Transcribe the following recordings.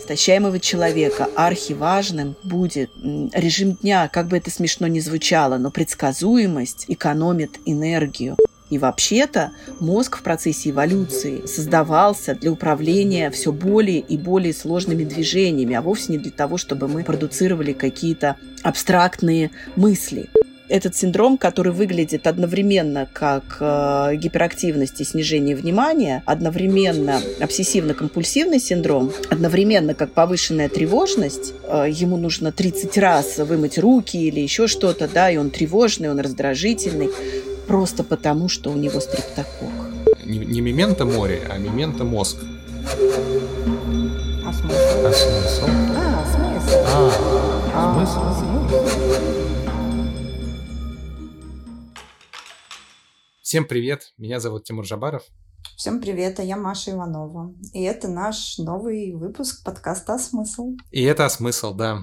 истощаемого человека архиважным будет режим дня, как бы это смешно ни звучало, но предсказуемость экономит энергию. И вообще-то мозг в процессе эволюции создавался для управления все более и более сложными движениями, а вовсе не для того, чтобы мы продуцировали какие-то абстрактные мысли. Этот синдром, который выглядит одновременно как гиперактивность и снижение внимания, одновременно обсессивно-компульсивный синдром, одновременно как повышенная тревожность, ему нужно 30 раз вымыть руки или еще что-то, да, и он тревожный, он раздражительный, просто потому, что у него стрептокок. Не мементо море, а мементо мозг. А смысл? А смысл? А смысл? Всем привет, меня зовут Тимур Жабаров. Всем привет, а я Маша Иванова. И это наш новый выпуск подкаста «Осмысл». И это «Осмысл», да.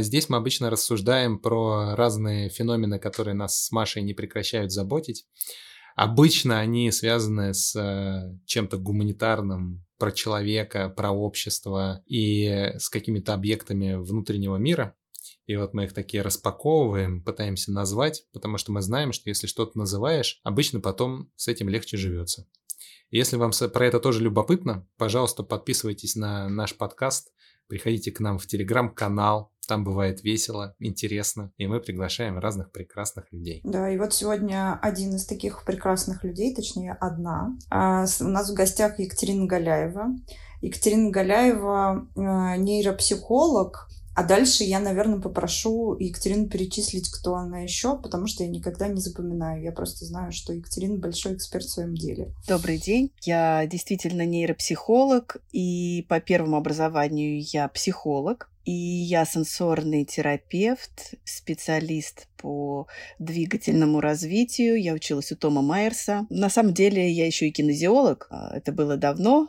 Здесь мы обычно рассуждаем про разные феномены, которые нас с Машей не прекращают заботить. Обычно они связаны с чем-то гуманитарным, про человека, про общество и с какими-то объектами внутреннего мира. И вот мы их такие распаковываем, пытаемся назвать, потому что мы знаем, что если что-то называешь, обычно потом с этим легче живется. И если вам про это тоже любопытно, пожалуйста, подписывайтесь на наш подкаст, приходите к нам в телеграм-канал, там бывает весело, интересно, и мы приглашаем разных прекрасных людей. Да, и вот сегодня один из таких прекрасных людей, точнее одна, у нас в гостях Екатерина Галяева. Екатерина Галяева нейропсихолог. А дальше я, наверное, попрошу Екатерину перечислить, кто она еще, потому что я никогда не запоминаю. Я просто знаю, что Екатерина большой эксперт в своем деле. Добрый день. Я действительно нейропсихолог, и по первому образованию я психолог. И я сенсорный терапевт, специалист по двигательному развитию. Я училась у Тома Майерса. На самом деле я еще и кинезиолог. Это было давно.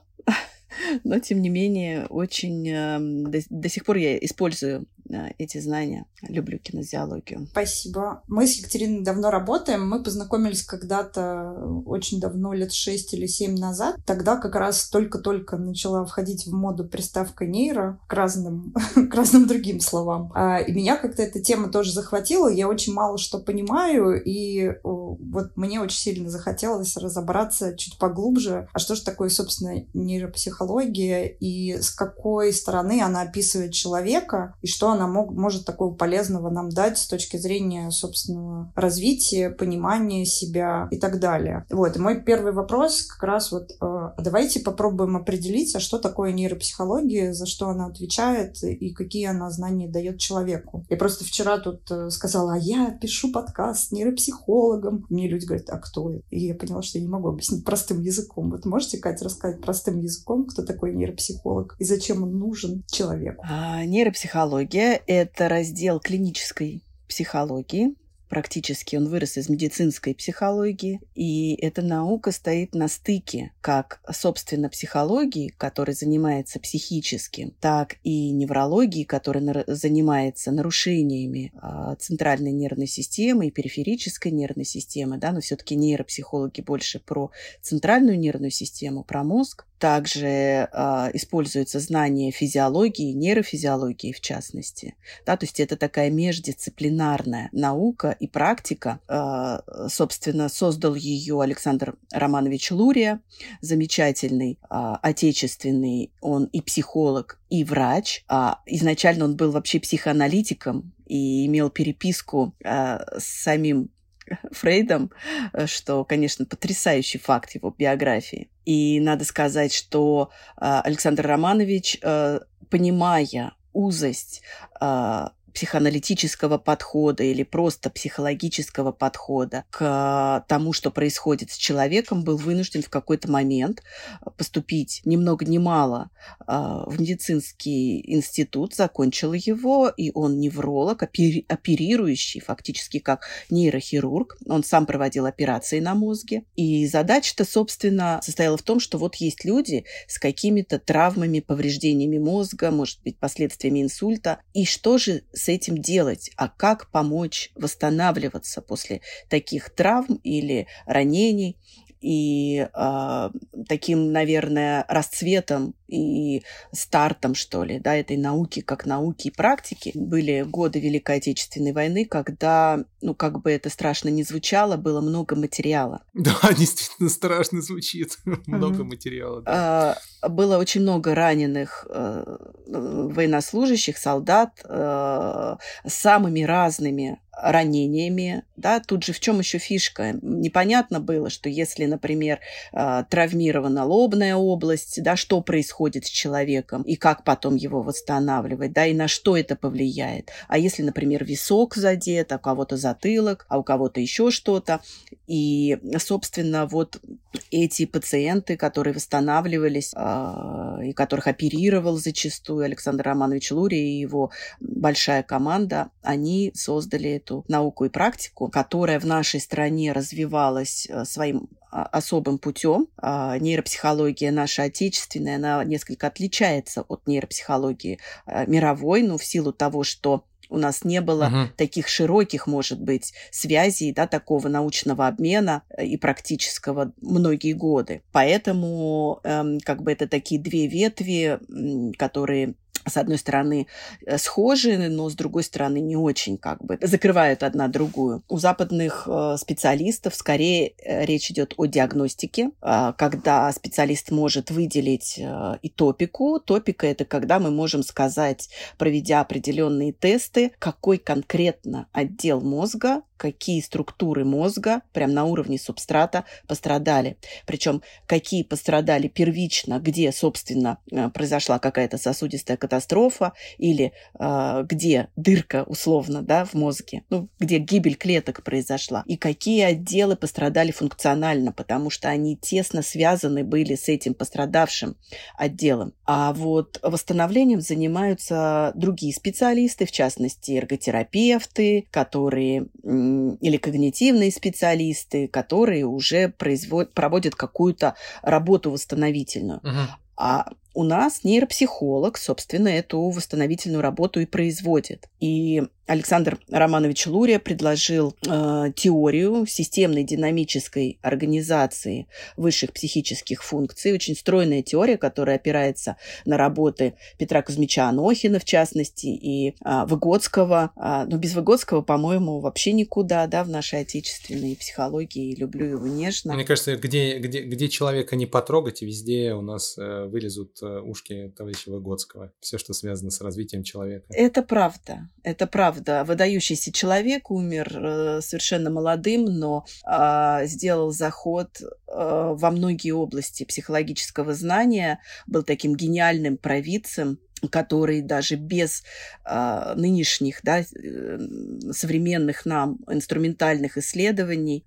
Но, тем не менее, очень до сих пор я использую эти знания. Люблю кинезиологию. Спасибо. Мы с Екатериной давно работаем. Мы познакомились когда-то очень давно, лет 6 или 7 назад. Тогда как раз только-только начала входить в моду приставка нейро к разным другим словам. И меня как-то эта тема тоже захватила. Я очень мало что понимаю. И вот мне очень сильно захотелось разобраться чуть поглубже. А что же такое, собственно, нейропсихология? И с какой стороны она описывает человека? И что она может такого полезного нам дать с точки зрения собственного развития, понимания себя и так далее. Вот, и мой первый вопрос как раз вот, давайте попробуем определиться, что такое нейропсихология, за что она отвечает и какие она знания дает человеку. Я просто вчера тут сказала, я пишу подкаст с нейропсихологом. Мне люди говорят, а кто это? И я поняла, что я не могу объяснить простым языком. Вот можете, Катя, рассказать простым языком, кто такой нейропсихолог и зачем он нужен человеку? Нейропсихология — это раздел клинической психологии. Практически он вырос из медицинской психологии. И эта наука стоит на стыке как, собственно, психологии, которая занимается психическим, так и неврологии, которая занимается нарушениями центральной нервной системы и периферической нервной системы. Да? Но все-таки нейропсихологи больше про центральную нервную систему, про мозг. Также используются знания физиологии, нейрофизиологии в частности. Да, то есть это такая междисциплинарная наука и практика. Собственно, создал ее Александр Романович Лурия, замечательный отечественный, он и психолог, и врач. Изначально он был вообще психоаналитиком и имел переписку с самим Фрейдом, что, конечно, потрясающий факт его биографии. И надо сказать, что Александр Романович, понимая узость психоаналитического подхода или просто психологического подхода к тому, что происходит с человеком, был вынужден в какой-то момент поступить ни много ни мало в медицинский институт, закончил его, и он невролог, оперирующий фактически как нейрохирург. Он сам проводил операции на мозге. И задача-то, собственно, состояла в том, что вот есть люди с какими-то травмами, повреждениями мозга, может быть, последствиями инсульта. И что же с этим делать, а как помочь восстанавливаться после таких травм или ранений, и таким, наверное, расцветом и стартом, что ли, да, этой науки, как науки и практики, были годы Великой Отечественной войны, когда, ну, как бы это страшно ни звучало, было много материала. Да, действительно страшно звучит. Много материала, да. Было очень много раненых военнослужащих, солдат с самыми разными ранениями, да, тут же в чем еще фишка? Непонятно было, что если, например, травмирована лобная область, да, что происходит с человеком и как потом его восстанавливать, да, и на что это повлияет. А если, например, висок задет, а у кого-то затылок, а у кого-то еще что-то. И, собственно, вот эти пациенты, которые восстанавливались и которых оперировал зачастую Александр Романович Лурия и его большая команда, они создали эту науку и практику, которая в нашей стране развивалась своим особым путем. Нейропсихология наша отечественная, она несколько отличается от нейропсихологии мировой, но в силу того, что у нас не было таких широких, может быть, связей, да, такого научного обмена и практического многие годы. Поэтому как бы это такие две ветви, которые с одной стороны схожи, но с другой стороны не очень, как бы закрывают одна другую. У западных специалистов скорее речь идет о диагностике, когда специалист может выделить и топику. Топика – это когда мы можем сказать, проведя определенные тесты, какой конкретно отдел мозга, какие структуры мозга прям на уровне субстрата пострадали. Причем какие пострадали первично, где, собственно, произошла какая-то сосудистая катастрофа или где дырка, условно, да, в мозге, ну, где гибель клеток произошла, и какие отделы пострадали функционально, потому что они тесно связаны были с этим пострадавшим отделом. А вот восстановлением занимаются другие специалисты, в частности, эрготерапевты, которые... или когнитивные специалисты, которые уже проводят какую-то работу восстановительную. А у нас нейропсихолог, собственно, эту восстановительную работу и производит. И Александр Романович Лурия предложил теорию системной динамической организации высших психических функций. Очень стройная теория, которая опирается на работы Петра Кузьмича Анохина, в частности, и Выготского. Но без Выготского, по-моему, вообще никуда, да, в нашей отечественной психологии. Люблю его нежно. Мне кажется, где человека не потрогать, везде у нас вылезут ушки товарища Выготского. Все, что связано с развитием человека. Это правда. Это правда. Выдающийся человек, умер совершенно молодым, но сделал заход во многие области психологического знания, был таким гениальным провидцем, который даже без нынешних, да, современных нам инструментальных исследований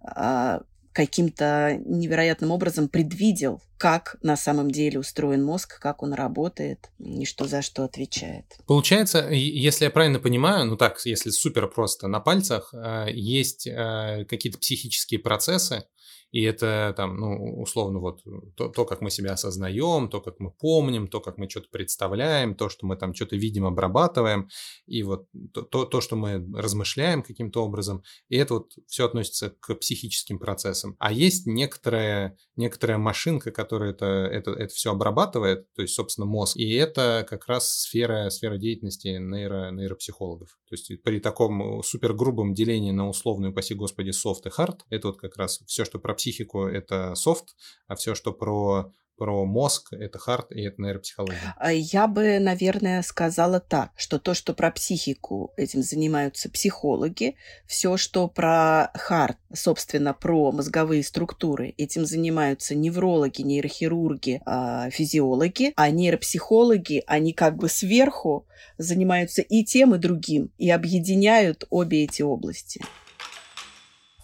каким-то невероятным образом предвидел, как на самом деле устроен мозг, как он работает и что за что отвечает. Получается, если я правильно понимаю, ну так, если супер просто на пальцах, есть какие-то психические процессы, и это там, ну, условно, вот то, как мы себя осознаем, то, как мы помним, то, как мы что-то представляем, то, что мы там что-то видим, обрабатываем, и вот то, что мы размышляем каким-то образом, и это вот все относится к психическим процессам. А есть некоторая машинка, которая это все обрабатывает, то есть, собственно, мозг, и это как раз сфера деятельности нейропсихологов. То есть при таком супергрубом делении на условную, упаси господи, софт и хард, это вот как раз все, что про психику, это софт, а все, что про мозг, это хард, и это нейропсихология. Я бы, наверное, сказала так, что то, что про психику, этим занимаются психологи, все, что про хард, собственно, про мозговые структуры, этим занимаются неврологи, нейрохирурги, физиологи, а нейропсихологи, они как бы сверху занимаются и тем, и другим, и объединяют обе эти области.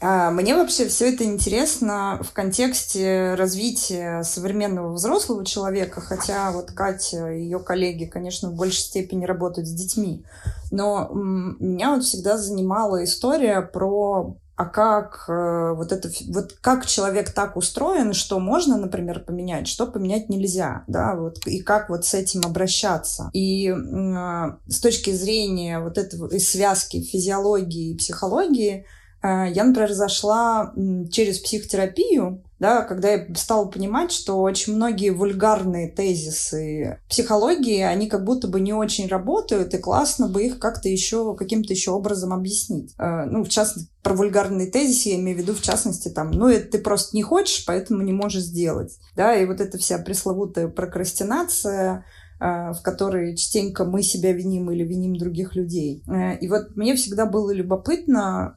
Мне вообще все это интересно в контексте развития современного взрослого человека, хотя вот Катя и ее коллеги, конечно, в большей степени работают с детьми. Но меня вот всегда занимала история про... А как вот как человек так устроен, что можно, например, поменять, что поменять нельзя, да, вот, и как вот с этим обращаться. И с точки зрения вот этого и связки физиологии и психологии, Я, например, зашла через психотерапию, да, когда я стала понимать, что очень многие вульгарные тезисы психологии, они как будто бы не очень работают, и классно бы их как-то еще, каким-то еще образом объяснить. Ну, в частности, про вульгарные тезисы я имею в виду, в частности, там, ну, это ты просто не хочешь, поэтому не можешь сделать. Да, и вот эта вся пресловутая прокрастинация, в которой частенько мы себя виним или виним других людей. И вот мне всегда было любопытно,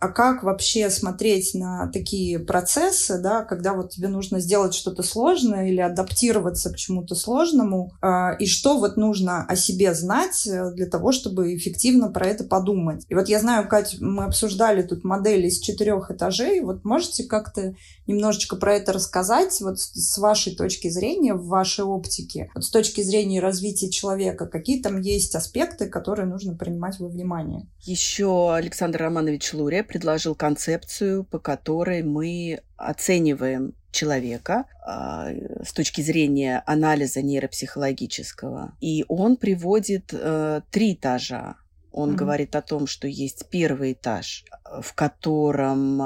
а как вообще смотреть на такие процессы, да, когда вот тебе нужно сделать что-то сложное или адаптироваться к чему-то сложному, и что вот нужно о себе знать для того, чтобы эффективно про это подумать. И вот я знаю, Кать, мы обсуждали тут модели из 4 этажей, вот можете как-то немножечко про это рассказать вот с вашей точки зрения, в вашей оптике, вот с точки зрения развития человека, какие там есть аспекты, которые нужно принимать во внимание. Еще Александр Романович Лурия предложил концепцию, по которой мы оцениваем человека с точки зрения анализа нейропсихологического. И он приводит 3 этажа. Он говорит о том, что есть 1 этаж, в котором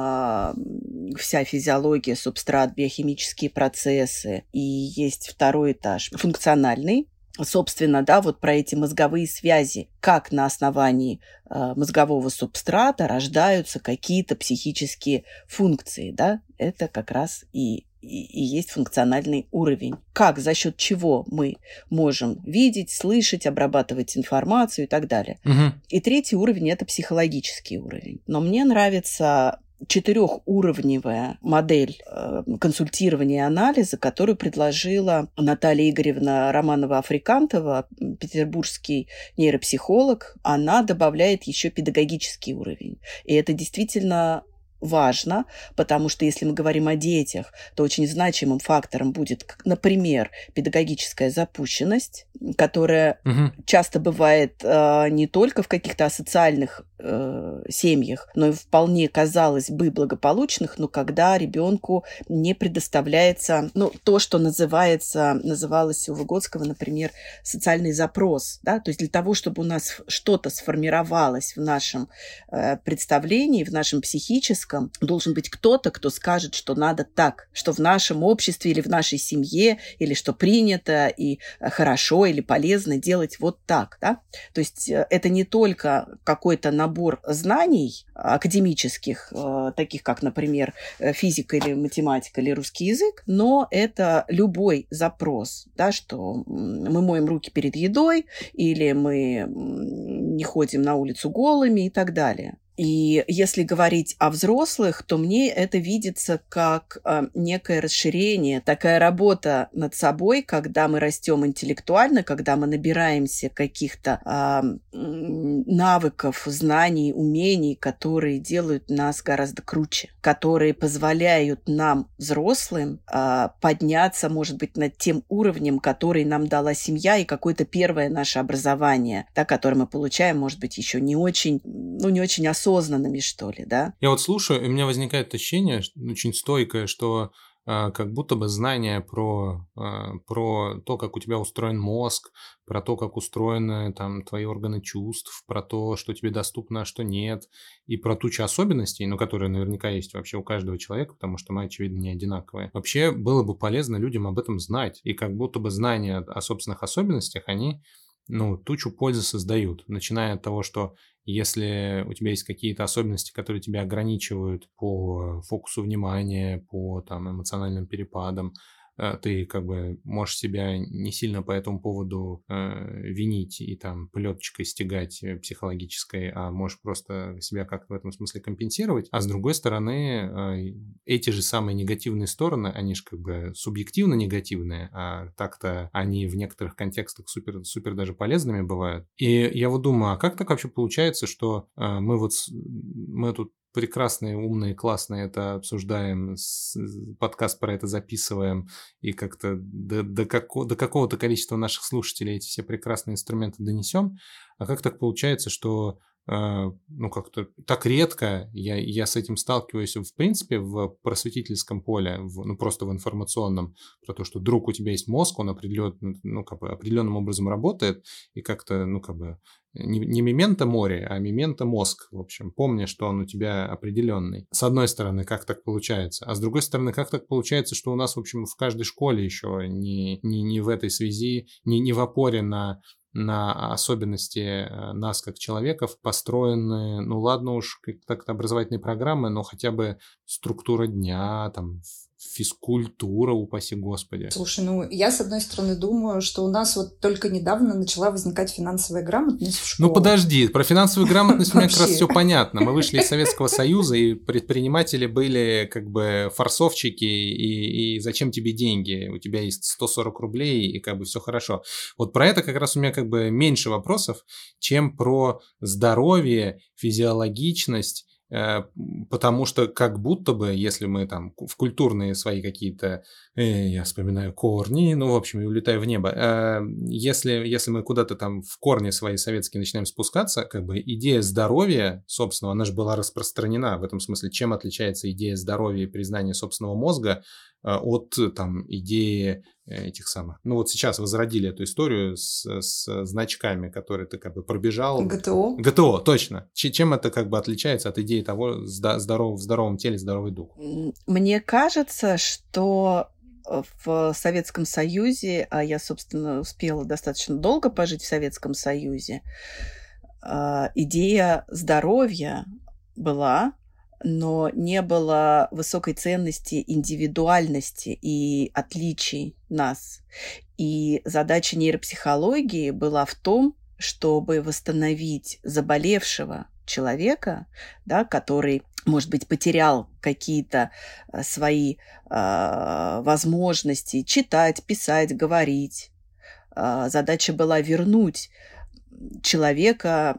вся физиология, субстрат, биохимические процессы, и есть 2 этаж, функциональный. Собственно, да, вот про эти мозговые связи, как на основании мозгового субстрата рождаются какие-то психические функции, да, это как раз и есть функциональный уровень. Как, за счет чего мы можем видеть, слышать, обрабатывать информацию и так далее. Угу. И 3-й уровень – это психологический уровень. Но мне нравится 4-уровневая модель консультирования и анализа, которую предложила Наталья Игоревна Романова-Африкантова, петербургский нейропсихолог. Она добавляет еще педагогический уровень. И это действительно важно, потому что если мы говорим о детях, то очень значимым фактором будет, например, педагогическая запущенность, которая часто бывает не только в каких-то асоциальных семьях, но и вполне, казалось бы, благополучных, но когда ребенку не предоставляется, ну, то, что называлось у Выготского, например, социальный запрос, да, то есть для того, чтобы у нас что-то сформировалось в нашем представлении, в нашем психическом, должен быть кто-то, кто скажет, что надо так, что в нашем обществе или в нашей семье, или что принято и хорошо или полезно делать вот так, да, то есть это не только какой-то набор знаний академических, таких как, например, физика или математика или русский язык, но это любой запрос, да, что мы моем руки перед едой или мы не ходим на улицу голыми и так далее. И если говорить о взрослых, то мне это видится как некое расширение, такая работа над собой, когда мы растем интеллектуально, когда мы набираемся каких-то навыков, знаний, умений, которые делают нас гораздо круче, которые позволяют нам, взрослым, подняться, может быть, над тем уровнем, который нам дала семья и какое-то первое наше образование, да, которое мы получаем, может быть, еще не очень, ну, не очень особенно, осознанными, что ли, да? Я вот слушаю, и у меня возникает ощущение очень стойкое, что как будто бы знания про то, как у тебя устроен мозг, про то, как устроены там твои органы чувств, про то, что тебе доступно, а что нет, и про тучу особенностей, ну, которые наверняка есть вообще у каждого человека, потому что мы, очевидно, не одинаковые. Вообще было бы полезно людям об этом знать, и как будто бы знания о собственных особенностях, они, ну, тучу пользы создают, начиная от того, что если у тебя есть какие-то особенности, которые тебя ограничивают по фокусу внимания, по там, эмоциональным перепадам, ты как бы можешь себя не сильно по этому поводу винить и там плеточкой стягать психологической, а можешь просто себя как-то в этом смысле компенсировать. А с другой стороны, эти же самые негативные стороны, они же как бы субъективно негативные, а так-то они в некоторых контекстах супер даже полезными бывают. И я вот думаю, а как так вообще получается, что мы тут прекрасные, умные, классные это обсуждаем, подкаст про это записываем, и как-то до какого-то количества наших слушателей эти все прекрасные инструменты донесем. А как так получается, что ну, как-то так редко я с этим сталкиваюсь, в принципе, в просветительском поле, ну, просто в информационном, про то, что вдруг у тебя есть мозг, он определенным образом работает, и как-то, ну, как бы, не мементо море, а мементо мозг, в общем, помни, что он у тебя определенный. С одной стороны, как так получается, а с другой стороны, как так получается, что у нас, в общем, в каждой школе еще не в этой связи, не в опоре на особенности нас как человеков построены, ну ладно уж как-то образовательные программы, но хотя бы структура дня, там физкультура, упаси господи. Слушай, ну я с одной стороны думаю, что у нас вот только недавно начала возникать финансовая грамотность в школе. Ну подожди, про финансовую грамотность у меня как раз все понятно. Мы вышли из Советского Союза, и предприниматели были как бы форсовщики, и зачем тебе деньги? У тебя есть 140 рублей, и как бы все хорошо. Вот про это как раз у меня как бы меньше вопросов, чем про здоровье, физиологичность, потому что как будто бы, если мы там в культурные свои какие-то, я вспоминаю корни, ну, в общем, и улетаю в небо, если мы куда-то там в корни свои советские начинаем спускаться, как бы идея здоровья собственного, она же была распространена в этом смысле. Чем отличается идея здоровья и признания собственного мозга от там идеи этих самых. Ну вот сейчас возродили эту историю с значками, которые ты как бы пробежал. ГТО. ГТО, точно. Чем это как бы отличается от идеи того, в здоровом теле здоровый дух? Мне кажется, что в Советском Союзе, а я, собственно, успела достаточно долго пожить в Советском Союзе, идея здоровья была, но не было высокой ценности индивидуальности и отличий нас. И задача нейропсихологии была в том, чтобы восстановить заболевшего человека, да, который, может быть, потерял какие-то свои возможности читать, писать, говорить. Задача была вернуть человека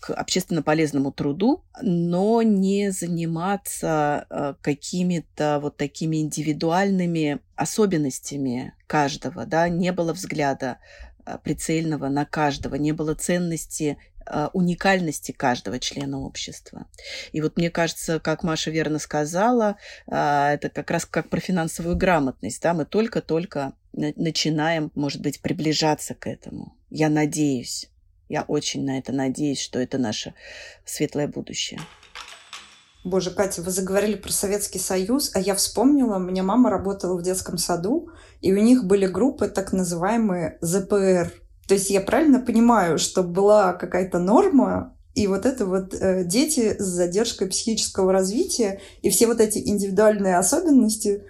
к общественно полезному труду, но не заниматься какими-то вот такими индивидуальными особенностями каждого, да, не было взгляда прицельного на каждого, не было ценности уникальности каждого члена общества. И вот мне кажется, как Маша верно сказала, это как раз как про финансовую грамотность, да, мы только-только начинаем, может быть, приближаться к этому. Я надеюсь, я очень на это надеюсь, что это наше светлое будущее. Боже, Катя, вы заговорили про Советский Союз, а я вспомнила, у меня мама работала в детском саду, и у них были группы так называемые ЗПР. То есть я правильно понимаю, что была какая-то норма, и вот это вот дети с задержкой психического развития, и все вот эти индивидуальные особенности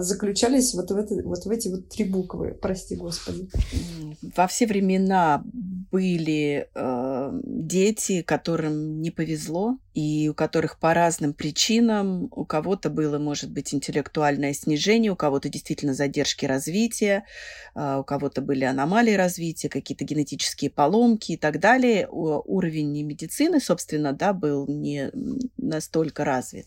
заключались вот в эти вот три буквы, прости господи. Во все времена были дети, которым не повезло, и у которых по разным причинам, у кого-то было, может быть, интеллектуальное снижение, у кого-то действительно задержки развития, у кого-то были аномалии развития, какие-то генетические поломки и так далее. Уровень медицины, собственно, да, был не настолько развит.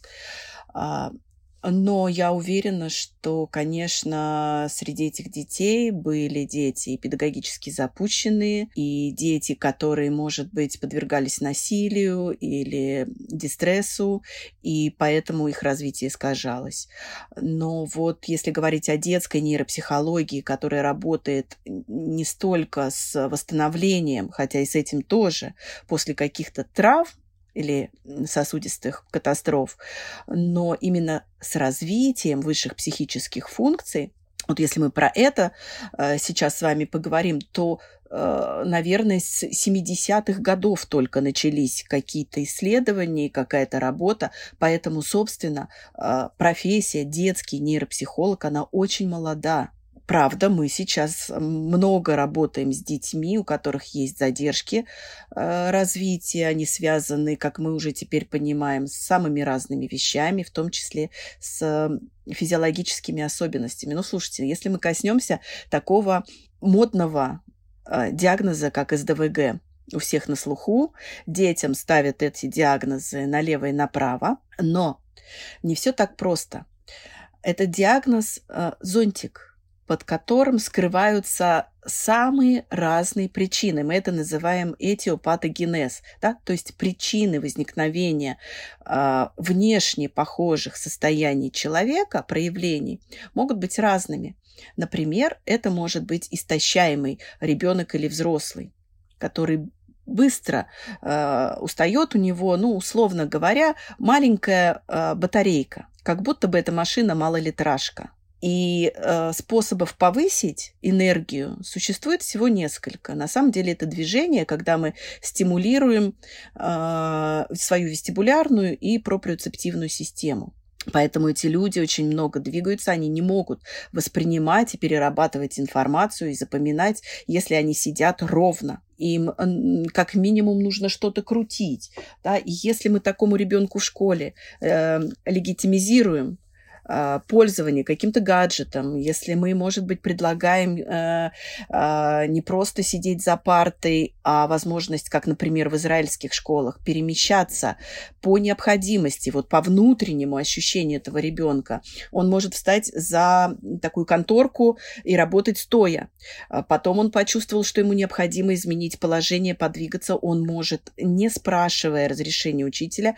Но я уверена, что, конечно, среди этих детей были дети и педагогически запущенные, и дети, которые, может быть, подвергались насилию или дистрессу, и поэтому их развитие искажалось. Но вот если говорить о детской нейропсихологии, которая работает не столько с восстановлением, хотя и с этим тоже, после каких-то травм, или сосудистых катастроф, но именно с развитием высших психических функций, вот если мы про это сейчас с вами поговорим, то, наверное, с 70-х годов только начались какие-то исследования, какая-то работа, поэтому, собственно, профессия детский нейропсихолог, она очень молода. Правда, мы сейчас много работаем с детьми, у которых есть задержки развития, они связаны, как мы уже теперь понимаем, с самыми разными вещами, в том числе с физиологическими особенностями. Ну, слушайте, если мы коснемся такого модного диагноза, как СДВГ, у всех на слуху, детям ставят эти диагнозы налево и направо, но не все так просто. Это диагноз зонтик. под которым скрываются самые разные причины. Мы это называем этиопатогенез, да? То есть причины возникновения внешне похожих состояний человека, проявлений, могут быть разными. Например, это может быть истощаемый ребенок или взрослый, который быстро устает, у него, условно говоря, маленькая батарейка, как будто бы эта машина малолитражка. И способов повысить энергию существует всего несколько. На самом деле это движение, когда мы стимулируем свою вестибулярную и проприоцептивную систему. Поэтому эти люди очень много двигаются, они не могут воспринимать и перерабатывать информацию и запоминать, если они сидят ровно. Им как минимум нужно что-то крутить. Да? И если мы такому ребенку в школе легитимизируем пользование каким-то гаджетом, если мы, может быть, предлагаем не просто сидеть за партой, а возможность, как, например, в израильских школах, перемещаться по необходимости, вот по внутреннему ощущению этого ребенка, он может встать за такую конторку и работать стоя. Потом он почувствовал, что ему необходимо изменить положение, подвигаться, он может, не спрашивая разрешения учителя,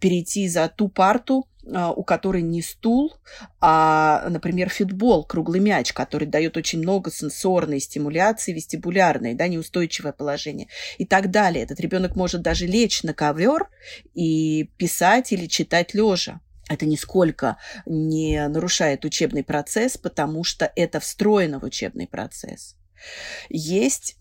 перейти за ту парту, у которой не стул, а, например, фитбол, круглый мяч, который дает очень много сенсорной стимуляции, вестибулярной, да, неустойчивое положение и так далее. Этот ребенок может даже лечь на ковер и писать или читать лежа. Это нисколько не нарушает учебный процесс, потому что это встроено в учебный процесс. Есть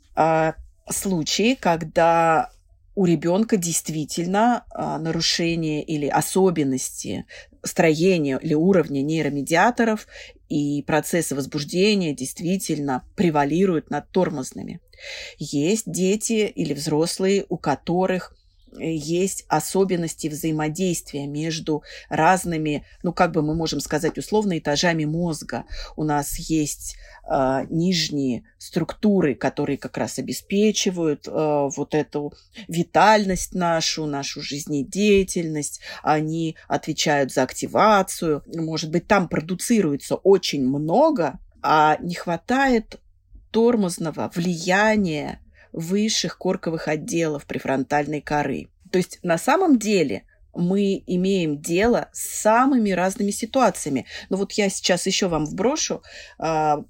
случаи, когда у ребенка действительно нарушение или особенности строения или уровня нейромедиаторов и процессы возбуждения действительно превалируют над тормозными. Есть дети или взрослые, у которых есть особенности взаимодействия между разными, мы можем сказать условно, этажами мозга. У нас есть нижние структуры, которые как раз обеспечивают вот эту витальность нашу жизнедеятельность. Они отвечают за активацию. Может быть, там продуцируется очень много, а не хватает тормозного влияния высших корковых отделов префронтальной коры. То есть на самом деле мы имеем дело с самыми разными ситуациями. Но вот я сейчас еще вам вброшу.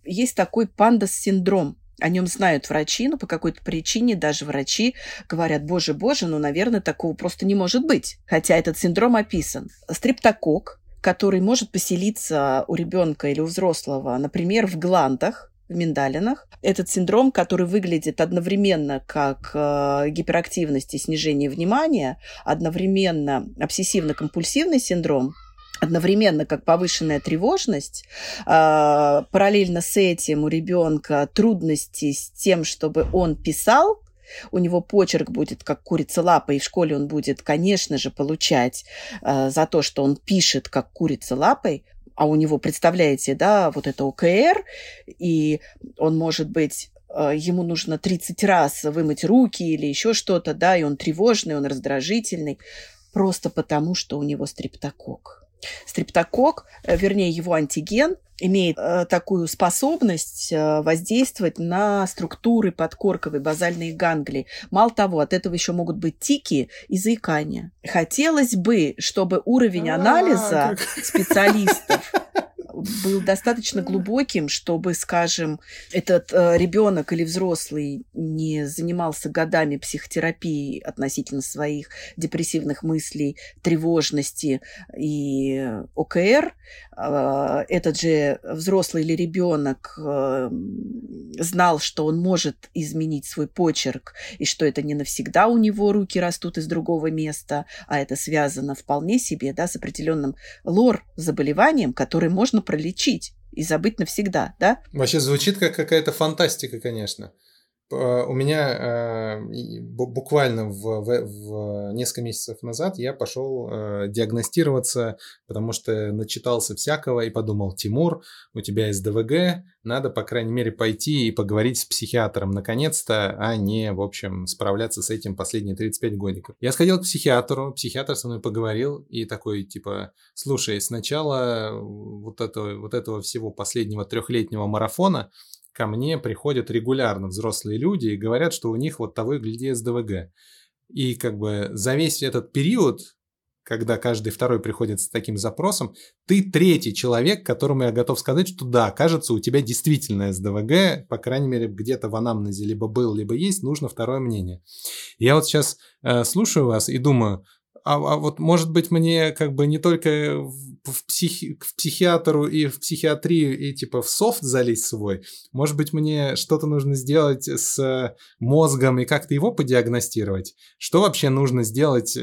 Есть такой пандас-синдром. О нем знают врачи, но по какой-то причине даже врачи говорят: боже, наверное, такого просто не может быть. Хотя этот синдром описан. Стрептококк, который может поселиться у ребенка или у взрослого, например, в гландах, в миндалинах. Этот синдром, который выглядит одновременно как гиперактивность и снижение внимания, одновременно обсессивно-компульсивный синдром, одновременно как повышенная тревожность, параллельно с этим у ребенка трудности с тем, чтобы он писал, у него почерк будет как курица лапа, и в школе он будет, конечно же, получать за то, что он пишет как курица лапой. А у него, представляете, да, вот это ОКР, и он, может быть, ему нужно 30 раз вымыть руки или еще что-то, да, и он тревожный, он раздражительный, просто потому, что у него стрептококк. Стрептококк, вернее, его антиген, имеет такую способность воздействовать на структуры подкорковой базальной ганглии. Мало того, от этого еще могут быть тики и заикания. Хотелось бы, чтобы уровень анализа специалистов был достаточно глубоким, чтобы, скажем, этот ребенок или взрослый не занимался годами психотерапией относительно своих депрессивных мыслей, тревожности и ОКР. Этот же взрослый или ребенок знал, что он может изменить свой почерк, и что это не навсегда у него руки растут из другого места, а это связано вполне себе, да, с определенным лор-заболеванием, которое можно пролечить и забыть навсегда, да? Вообще звучит как какая-то фантастика, конечно. У меня буквально в несколько месяцев назад я пошел диагностироваться, потому что начитался всякого и подумал: Тимур, у тебя СДВГ, надо, по крайней мере, пойти и поговорить с психиатром наконец-то, а не, в общем, справляться с этим последние 35 годиков. Я сходил к психиатру, психиатр со мной поговорил и такой, типа, слушай, сначала вот этого всего последнего трехлетнего марафона ко мне приходят регулярно взрослые люди и говорят, что у них вот того и гляди СДВГ. И как бы за весь этот период, когда каждый второй приходит с таким запросом, ты третий человек, которому я готов сказать, что да, кажется, у тебя действительно СДВГ, по крайней мере, где-то в анамнезе либо был, либо есть, нужно второе мнение. Я вот сейчас слушаю вас и думаю, а вот, может быть, мне как бы не только в психиатру и в психиатрию и типа в софт залезть свой, может быть, мне что-то нужно сделать с мозгом и как-то его подиагностировать? Что вообще нужно сделать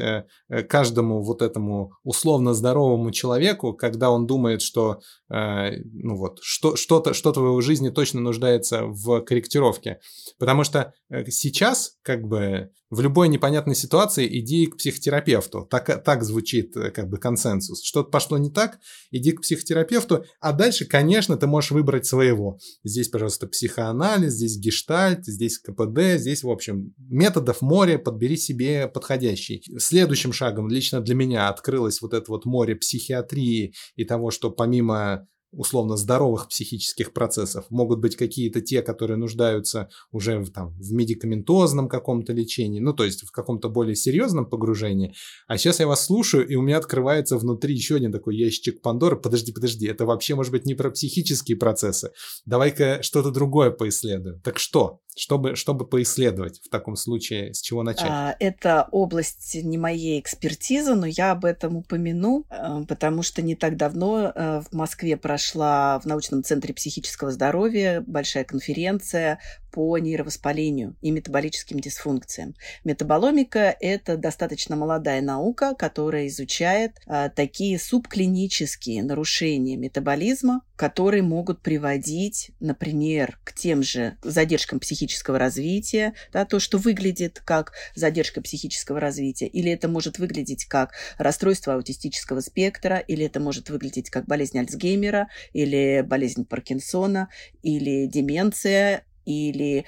каждому вот этому условно здоровому человеку, когда он думает, что что-то в его жизни точно нуждается в корректировке? Потому что сейчас как бы в любой непонятной ситуации иди к психотерапевту. Так звучит как бы консенсус. Что-то пошло не так, иди к психотерапевту, а дальше, конечно, ты можешь выбрать своего. Здесь, пожалуйста, психоанализ, здесь гештальт, здесь КПД, здесь, в общем, методов море, подбери себе подходящий. Следующим шагом лично для меня открылось вот это вот море психиатрии и того, что помимо условно здоровых психических процессов могут быть какие-то те, которые нуждаются уже в медикаментозном каком-то лечении, ну, то есть в каком-то более серьезном погружении. А сейчас я вас слушаю, и у меня открывается внутри еще один такой ящичек Пандоры. Подожди, это вообще, может быть, не про психические процессы. Давай-ка что-то другое поисследуем. Так что? Чтобы поисследовать в таком случае, с чего начать? Это область не моей экспертизы, но я об этом упомяну, потому что не так давно в Москве прошла в научном центре психического здоровья большая конференция по нейровоспалению и метаболическим дисфункциям. Метаболомика – это достаточно молодая наука, которая изучает такие субклинические нарушения метаболизма, которые могут приводить, например, к тем же задержкам психического развития, да, то, что выглядит как задержка психического развития, или это может выглядеть как расстройство аутистического спектра, или это может выглядеть как болезнь Альцгеймера, или болезнь Паркинсона, или деменция, или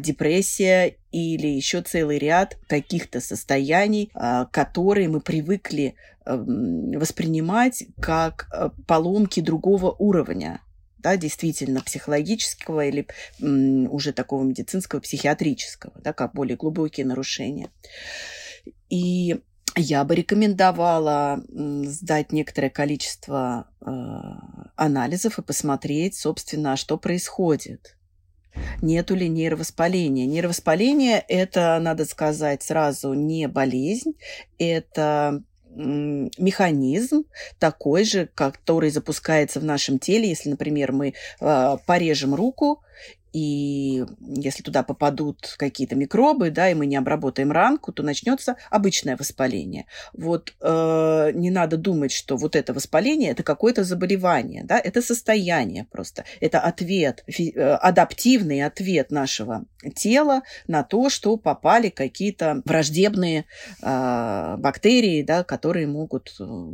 депрессия, или еще целый ряд каких-то состояний, которые мы привыкли воспринимать как поломки другого уровня, да, действительно психологического или уже такого медицинского, психиатрического, да, как более глубокие нарушения. И я бы рекомендовала сдать некоторое количество анализов и посмотреть, собственно, что происходит. Нету ли нейровоспаления? Нейровоспаление – это, надо сказать, сразу не болезнь, это механизм такой же, который запускается в нашем теле, если, например, мы порежем руку, и если туда попадут какие-то микробы, да, и мы не обработаем ранку, то начнется обычное воспаление. Вот не надо думать, что вот это воспаление – это какое-то заболевание, да, это состояние просто, это ответ, адаптивный ответ нашего тела на то, что попали какие-то враждебные бактерии, да, которые могут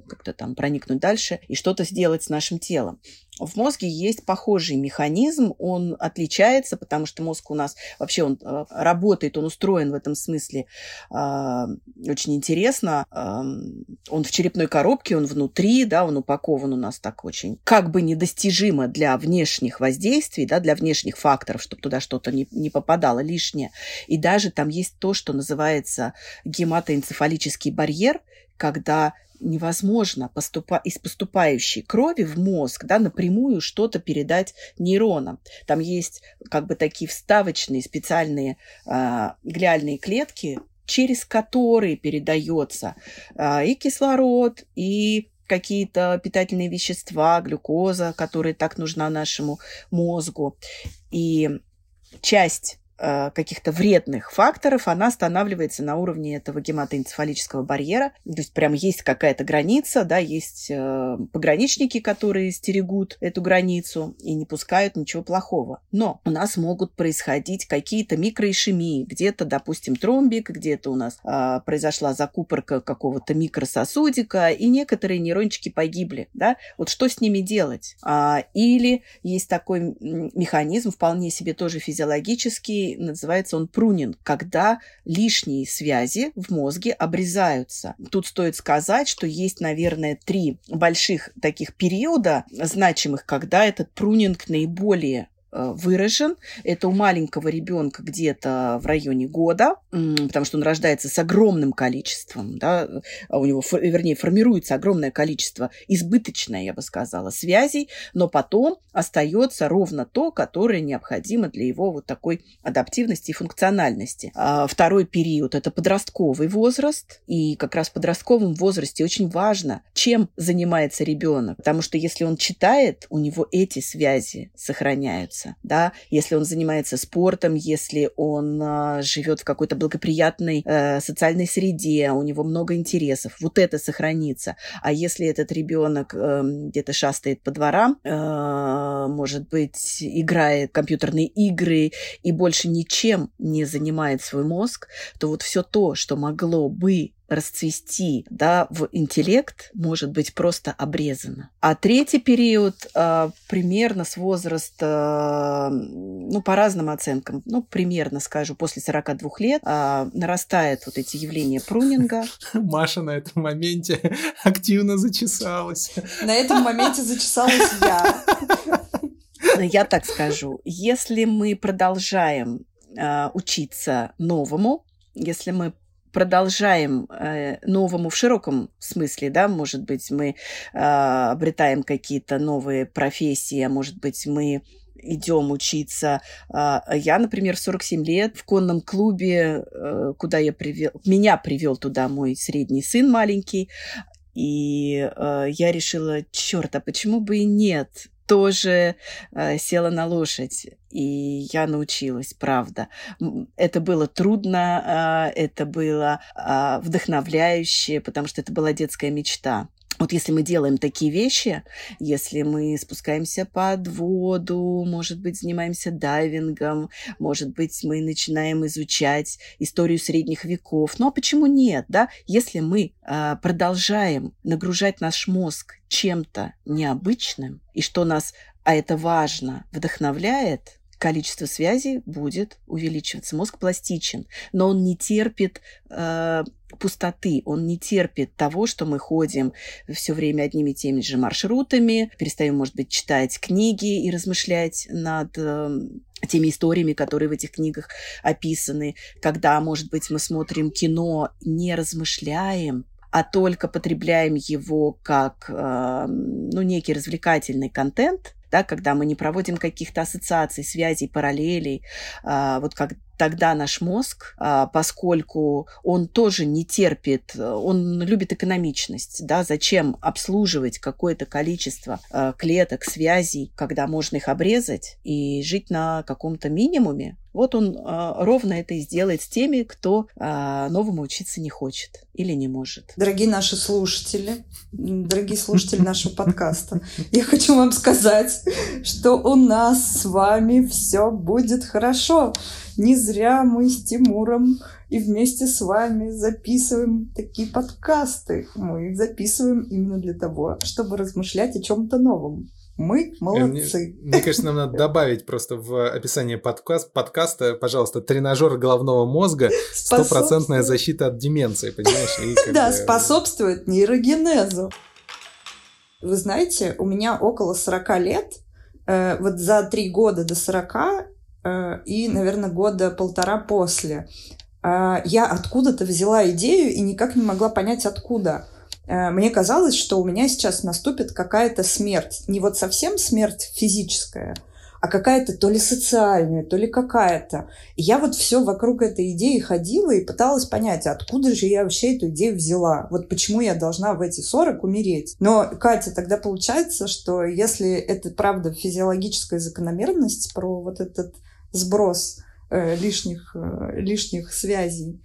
как-то там проникнуть дальше и что-то сделать с нашим телом. В мозге есть похожий механизм, он отличается, потому что мозг у нас вообще он работает, он устроен в этом смысле очень интересно. Он в черепной коробке, он внутри, да, он упакован у нас так очень, как бы недостижимо для внешних воздействий, да, для внешних факторов, чтобы туда что-то не попадало лишнее. И даже там есть то, что называется гематоэнцефалический барьер, когда невозможно из поступающей крови в мозг, да, напрямую что-то передать нейронам. Там есть как бы такие вставочные специальные глиальные клетки, через которые передается и кислород, и какие-то питательные вещества, глюкоза, которая так нужна нашему мозгу. И часть каких-то вредных факторов, она останавливается на уровне этого гематоэнцефалического барьера. То есть прям есть какая-то граница, да, есть пограничники, которые стерегут эту границу и не пускают ничего плохого. Но у нас могут происходить какие-то микроишемии. Где-то, допустим, тромбик, где-то у нас произошла закупорка какого-то микрососудика, и некоторые нейрончики погибли. Да? Вот что с ними делать? Или есть такой механизм, вполне себе тоже физиологический, называется он прунинг, когда лишние связи в мозге обрезаются. Тут стоит сказать, что есть, наверное, 3 больших таких периода значимых, когда этот прунинг наиболее выражен. Это у маленького ребенка где-то в районе года, потому что он рождается с огромным количеством, да, у него, вернее, формируется огромное количество, избыточное, я бы сказала, связей, но потом остается ровно то, которое необходимо для его вот такой адаптивности и функциональности. Второй период – это подростковый возраст, и как раз в подростковом возрасте очень важно, чем занимается ребенок, потому что если он читает, у него эти связи сохраняются. Да? Если он занимается спортом, если он живет в какой-то благоприятной социальной среде, у него много интересов, вот это сохранится. А если этот ребенок где-то шастает по дворам, может быть, играет в компьютерные игры и больше ничем не занимает свой мозг, то вот все то, что могло бы расцвести, да, в интеллект, может быть просто обрезано. А третий период примерно с возраста, ну, по разным оценкам, ну, примерно, скажу, после 42 лет нарастают вот эти явления прунинга. Маша на этом моменте активно зачесалась. На этом моменте зачесалась я. Я так скажу. Если мы продолжаем учиться новому, если мы продолжаем новому в широком смысле, да, может быть, мы обретаем какие-то новые профессии, а может быть, мы идем учиться. Я, например, в 47 лет в конном клубе, куда меня привел туда мой средний сын маленький, и я решила, черт, а почему бы и нет? Тоже села на лошадь, и я научилась, правда. Это было трудно, это было вдохновляюще, потому что это была детская мечта. Вот если мы делаем такие вещи, если мы спускаемся под воду, может быть, занимаемся дайвингом, может быть, мы начинаем изучать историю средних веков. Ну а почему нет, да? Если мы продолжаем нагружать наш мозг чем-то необычным, и что нас, а это важно, вдохновляет, количество связей будет увеличиваться. Мозг пластичен, но он не терпит пустоты, он не терпит того, что мы ходим все время одними и теми же маршрутами, перестаем, может быть, читать книги и размышлять над теми историями, которые в этих книгах описаны, когда, может быть, мы смотрим кино, не размышляем, а только потребляем его как некий развлекательный контент, да, когда мы не проводим каких-то ассоциаций, связей, параллелей, вот как тогда наш мозг, поскольку он тоже не терпит, он любит экономичность, да, зачем обслуживать какое-то количество клеток, связей, когда можно их обрезать и жить на каком-то минимуме. Вот он ровно это и сделает с теми, кто новому учиться не хочет или не может. Дорогие наши слушатели, дорогие слушатели нашего подкаста, я хочу вам сказать, что у нас с вами все будет хорошо. Не зря мы с Тимуром и вместе с вами записываем такие подкасты. Мы их записываем именно для того, чтобы размышлять о чем-то новом. Мы молодцы. Мне кажется, нам надо добавить просто в описание подкаста, пожалуйста, тренажер головного мозга, 100% защита от деменции, понимаешь? Да, способствует нейрогенезу. Вы знаете, у меня около 40 лет, вот за 3 года до 40 и, наверное, года 1,5 после, я откуда-то взяла идею и никак не могла понять, откуда. Мне казалось, что у меня сейчас наступит какая-то смерть. Не вот совсем смерть физическая, а какая-то то ли социальная, то ли какая-то. И я вот все вокруг этой идеи ходила и пыталась понять, откуда же я вообще эту идею взяла. Вот почему я должна в эти 40 умереть. Но, Катя, тогда получается, что если это правда физиологическая закономерность про вот этот сброс лишних связей,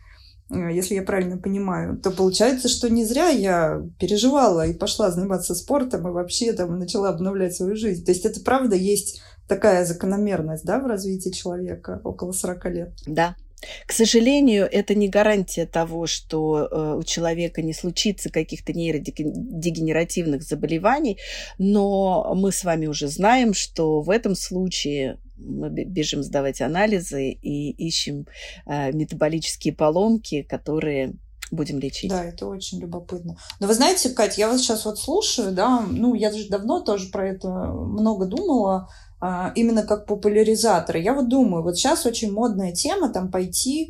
если я правильно понимаю, то получается, что не зря я переживала и пошла заниматься спортом и вообще там начала обновлять свою жизнь. То есть это правда есть такая закономерность, да, в развитии человека около 40 лет? Да. К сожалению, это не гарантия того, что у человека не случится каких-то нейродегенеративных заболеваний, но мы с вами уже знаем, что в этом случае мы бежим сдавать анализы и ищем метаболические поломки, которые будем лечить. Да, это очень любопытно. Но вы знаете, Кать, я вас сейчас вот слушаю, да, ну, я же давно тоже про это много думала, именно как популяризатора. Я вот думаю, вот сейчас очень модная тема там пойти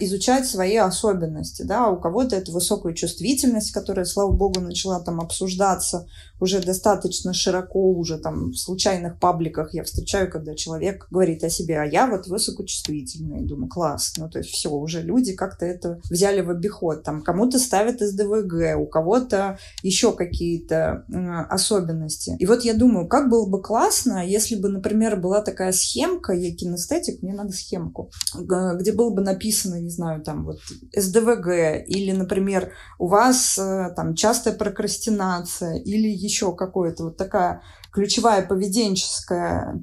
изучать свои особенности, да, у кого-то это высокая чувствительность, которая, слава богу, начала там обсуждаться уже достаточно широко, уже там в случайных пабликах я встречаю, когда человек говорит о себе, а я вот высокочувствительный, думаю, класс, ну, то есть все, уже люди как-то это взяли в обиход, там, кому-то ставят СДВГ, у кого-то еще какие-то особенности. И вот я думаю, как было бы классно, если бы, например, была такая схемка, я кинестетик, мне надо схемку, где было бы написано, не знаю, там вот СДВГ, или, например, у вас там частая прокрастинация, или еще какое-то вот такая ключевое поведенческое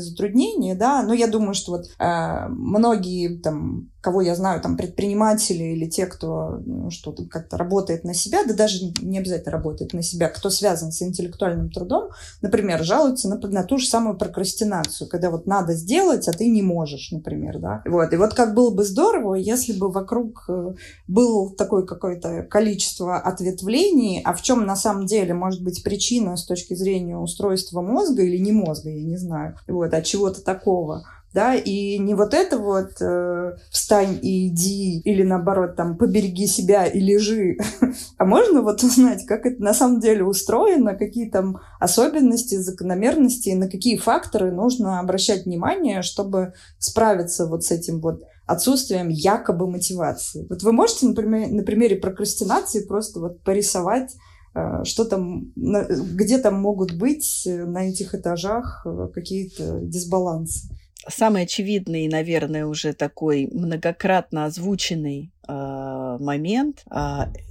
затруднение, да, но я думаю, что вот многие там, кого я знаю, там предприниматели или те, кто что-то как-то работает на себя, да даже не обязательно работает на себя, кто связан с интеллектуальным трудом, например, жалуются на ту же самую прокрастинацию, когда вот надо сделать, а ты не можешь, например, да, вот, и вот как было бы здорово, если бы вокруг было такое какое-то количество ответвлений, а в чем на самом деле может быть причина с точки зрения устройства мозга или не мозга, я не знаю, вот, от чего-то такого, да, и не вот это вот «встань и иди», или наоборот там «побереги себя и лежи», а можно вот узнать, как это на самом деле устроено, какие там особенности, закономерности, на какие факторы нужно обращать внимание, чтобы справиться вот с этим вот отсутствием якобы мотивации. Вот вы можете, например, на примере прокрастинации просто вот порисовать, что там, где там могут быть на этих этажах какие-то дисбалансы? Самый очевидный, наверное, уже такой многократно озвученный момент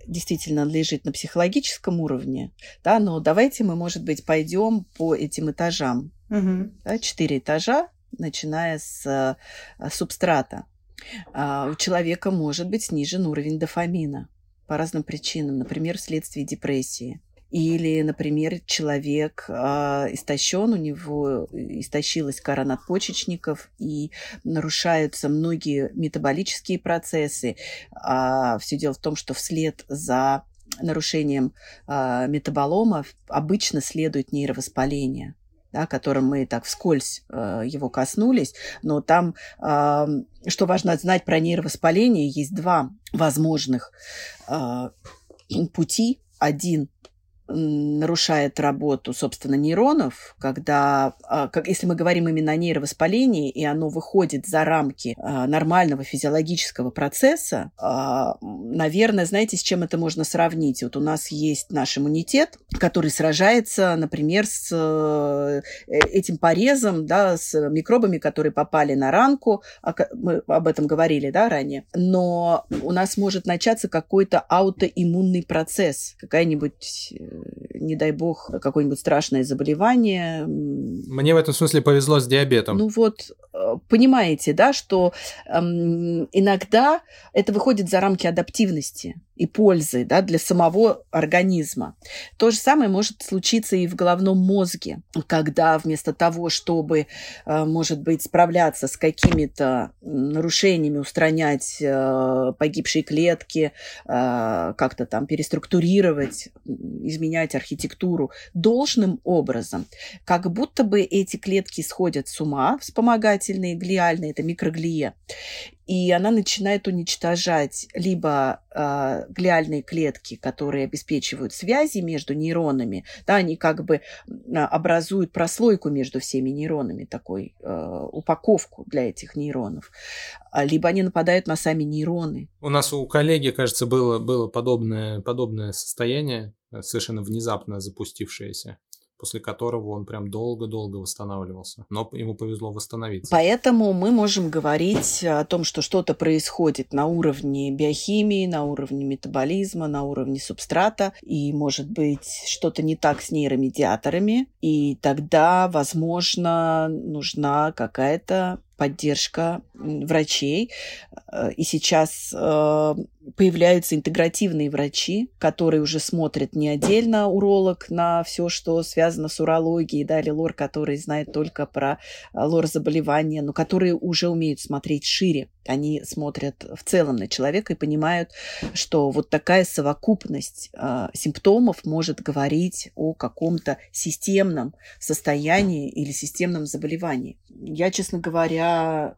действительно лежит на психологическом уровне, да, но давайте мы, может быть, пойдем по этим этажам. Угу. Да, 4 этажа, начиная с субстрата. У человека может быть снижен уровень дофамина по разным причинам, например, вследствие депрессии. Или, например, человек истощен, у него истощилась кора надпочечников, и нарушаются многие метаболические процессы. Все дело в том, что вслед за нарушением метаболома обычно следует нейровоспаление, да, которым мы так вскользь его коснулись. Но там, что важно знать про нейровоспаление, есть два возможных пути. Один нарушает работу, собственно, нейронов, когда, если мы говорим именно о нейровоспалении, и оно выходит за рамки нормального физиологического процесса, наверное, знаете, с чем это можно сравнить? Вот у нас есть наш иммунитет, который сражается, например, с этим порезом, да, с микробами, которые попали на ранку, мы об этом говорили, да, ранее, но у нас может начаться какой-то аутоиммунный процесс, какая-нибудь, не дай бог, какое-нибудь страшное заболевание. Мне в этом смысле повезло с диабетом. Ну вот, понимаете, да, что иногда это выходит за рамки адаптивности и пользы, да, для самого организма. То же самое может случиться и в головном мозге, когда вместо того, чтобы, может быть, справляться с какими-то нарушениями, устранять погибшие клетки, как-то там переструктурировать, изменять архитектуру должным образом, как будто бы эти клетки сходят с ума, вспомогательные, глиальные, это микроглия, и она начинает уничтожать либо глиальные клетки, которые обеспечивают связи между нейронами, да, они как бы образуют прослойку между всеми нейронами, такой упаковку для этих нейронов, либо они нападают на сами нейроны. У нас у коллеги, кажется, было подобное состояние, совершенно внезапно запустившееся. после которого он прям долго-долго восстанавливался. Но ему повезло восстановиться. Поэтому мы можем говорить о том, что что-то происходит на уровне биохимии, на уровне метаболизма, на уровне субстрата, и, может быть, что-то не так с нейромедиаторами, и тогда, возможно, нужна какая-то поддержка врачей. И сейчас появляются интегративные врачи, которые уже смотрят не отдельно уролог на все, что связано с урологией, да, или лор, который знает только про лор-заболевания, но которые уже умеют смотреть шире. Они смотрят в целом на человека и понимают, что вот такая совокупность симптомов может говорить о каком-то системном состоянии или системном заболевании. Я, честно говоря,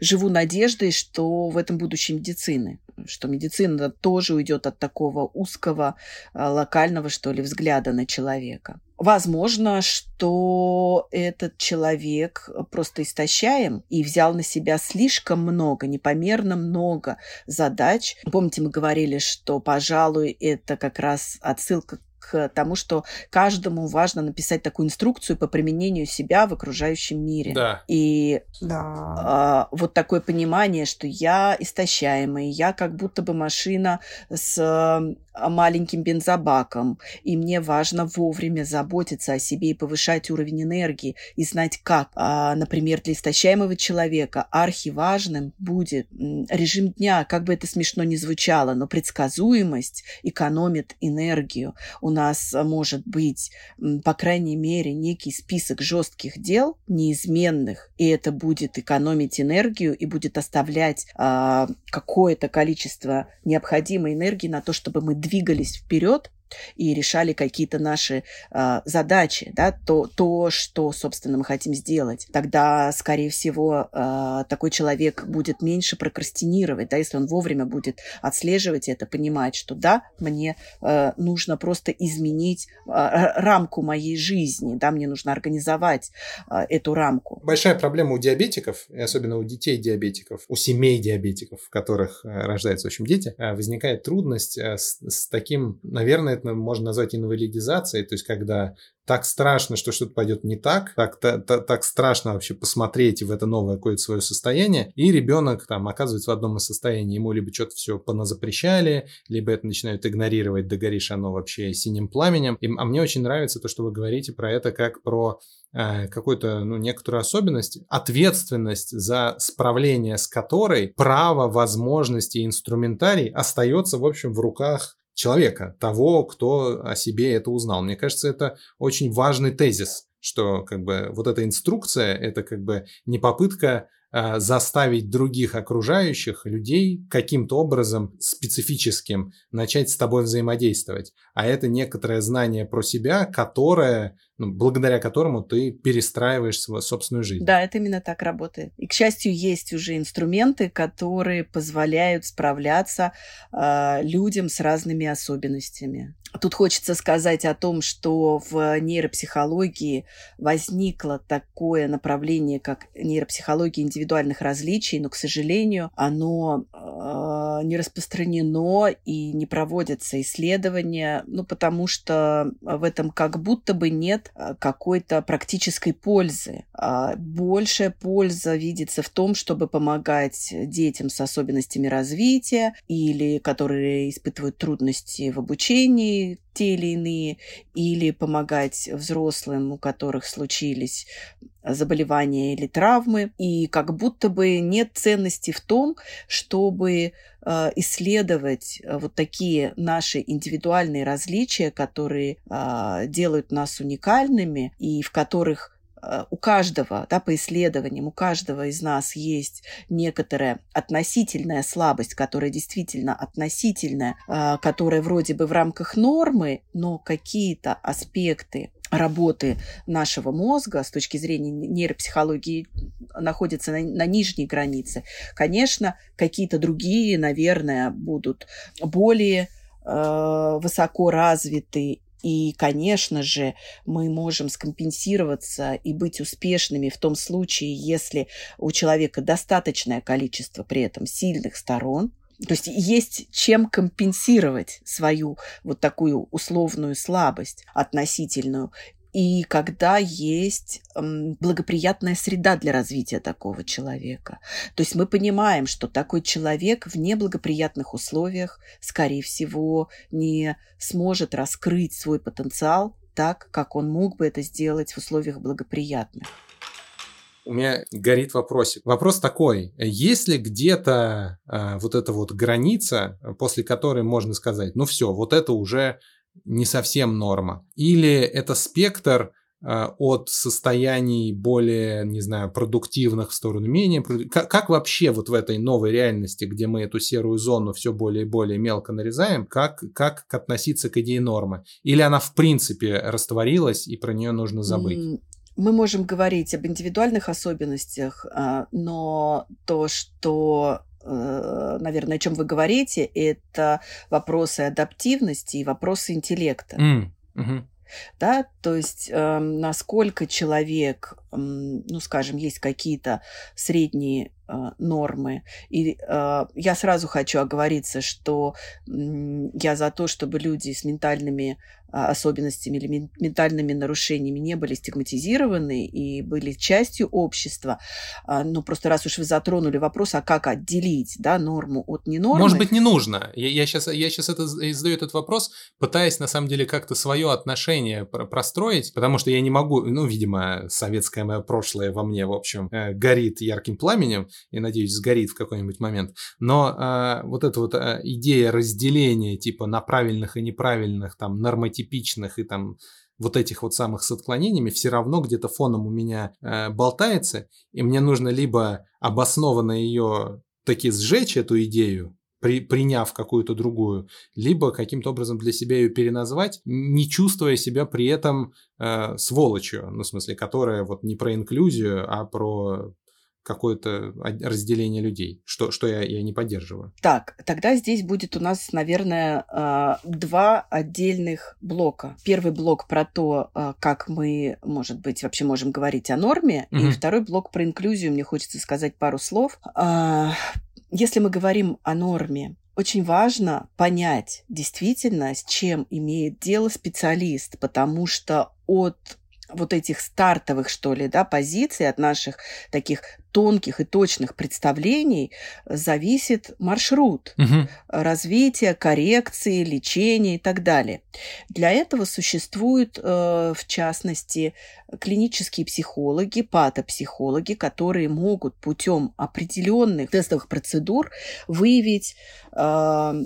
живу надеждой, что в этом будущее медицины, что медицина тоже уйдет от такого узкого, локального, что ли, взгляда на человека. Возможно, что этот человек просто истощаем и взял на себя слишком много, непомерно много задач. Помните, мы говорили, что, пожалуй, это как раз отсылка к тому, что каждому важно написать такую инструкцию по применению себя в окружающем мире. Да. И вот такое понимание, что я истощаемый, я как будто бы машина с маленьким бензобаком, и мне важно вовремя заботиться о себе и повышать уровень энергии, и знать как. Например, для истощаемого человека архиважным будет режим дня, как бы это смешно ни звучало, но предсказуемость экономит энергию. У нас может быть, по крайней мере, некий список жестких дел, неизменных, и это будет экономить энергию и будет оставлять какое-то количество необходимой энергии на то, чтобы мы двигались вперед и решали какие-то наши задачи, да, то, что, собственно, мы хотим сделать. Тогда, скорее всего, такой человек будет меньше прокрастинировать, да, если он вовремя будет отслеживать это, понимать, что да, мне нужно просто изменить рамку моей жизни, да, мне нужно организовать эту рамку. Большая проблема у диабетиков, и особенно у детей диабетиков, у семей диабетиков, в которых рождаются, в общем, дети, возникает трудность с таким, наверное, это можно назвать инвалидизацией, то есть когда так страшно, что что-то пойдет не так, так страшно вообще посмотреть в это новое какое-то свое состояние, и ребенок там оказывается в одном из состояний, ему либо что-то все поназапрещали, либо это начинают игнорировать, да горишь оно вообще синим пламенем. А мне очень нравится то, что вы говорите про это как про какую-то, ну, некоторую особенность, ответственность за справление с которой право, возможности и инструментарий остается, в общем, в руках человека, того, кто о себе это узнал. Мне кажется, это очень важный тезис, что как бы вот эта инструкция, это как бы не попытка заставить других окружающих людей каким-то образом специфическим начать с тобой взаимодействовать. А это некоторое знание про себя, которое, ну, благодаря которому ты перестраиваешь свою собственную жизнь. Да, это именно так работает. И, к счастью, есть уже инструменты, которые позволяют справляться людям с разными особенностями. Тут хочется сказать о том, что в нейропсихологии возникло такое направление, как нейропсихология индивидуальных различий, но, к сожалению, оно не распространено и не проводятся исследования, ну, потому что в этом как будто бы нет какой-то практической пользы. Большая польза видится в том, чтобы помогать детям с особенностями развития или которые испытывают трудности в обучении, те или иные, или помогать взрослым, у которых случились заболевания или травмы. И как будто бы нет ценности в том, чтобы исследовать вот такие наши индивидуальные различия, которые делают нас уникальными и в которых у каждого, да, по исследованиям, у каждого из нас есть некоторая относительная слабость, которая действительно относительная, которая вроде бы в рамках нормы, но какие-то аспекты работы нашего мозга с точки зрения нейропсихологии находятся на нижней границе. Конечно, какие-то другие, наверное, будут более высоко развиты. И, конечно же, мы можем скомпенсироваться и быть успешными в том случае, если у человека достаточное количество при этом сильных сторон. То есть есть чем компенсировать свою вот такую условную слабость относительную. и когда есть благоприятная среда для развития такого человека. То есть мы понимаем, что такой человек в неблагоприятных условиях, скорее всего, не сможет раскрыть свой потенциал так, как он мог бы это сделать в условиях благоприятных. У меня горит вопросик. Вопрос такой. Есть ли где-то вот эта вот граница, после которой можно сказать, ну все, вот это уже не совсем норма? Или это спектр от состояний более, не знаю, продуктивных в сторону менее продуктивных? Как вообще вот в этой новой реальности, где мы эту серую зону все более и более мелко нарезаем, как относиться к идее нормы? Или она в принципе растворилась и про нее нужно забыть? Мы можем говорить об индивидуальных особенностях, но то, что, наверное, о чем вы говорите, это вопросы адаптивности и вопросы интеллекта. Да? То есть насколько человек, ну, скажем, есть какие-то средние нормы. И я сразу хочу оговориться, что я за то, чтобы люди с ментальными особенностями или ментальными нарушениями не были стигматизированы и были частью общества. Ну, просто раз уж вы затронули вопрос, а как отделить, да, норму от ненормы? Может быть, не нужно. Я сейчас задаю этот вопрос, пытаясь, на самом деле, как-то свое отношение простроить, потому что я не могу, ну, видимо, советское мое прошлое во мне, в общем, горит ярким пламенем и, надеюсь, сгорит в какой-нибудь момент. Но вот эта вот идея разделения, типа, на правильных и неправильных, там, нормативных, типичных и там вот этих вот самых с отклонениями, все равно где-то фоном у меня болтается, и мне нужно либо обоснованно ее таки сжечь, эту идею, приняв какую-то другую, либо каким-то образом для себя ее переназвать, не чувствуя себя при этом сволочью, ну, в смысле, которая вот не про инклюзию, а про какое-то разделение людей, что я не поддерживаю. Так, тогда здесь будет у нас, наверное, два отдельных блока. Первый блок про то, как мы, может быть, вообще можем говорить о норме, и второй блок про инклюзию. Мне хочется сказать пару слов. Если мы говорим о норме, очень важно понять действительно, с чем имеет дело специалист, потому что от вот этих стартовых, что ли, да, позиций, от наших таких тонких и точных представлений зависит маршрут развития, коррекции, лечения и так далее. Для этого существуют, в частности, клинические психологи, патопсихологи, которые могут путем определенных тестовых процедур выявить, по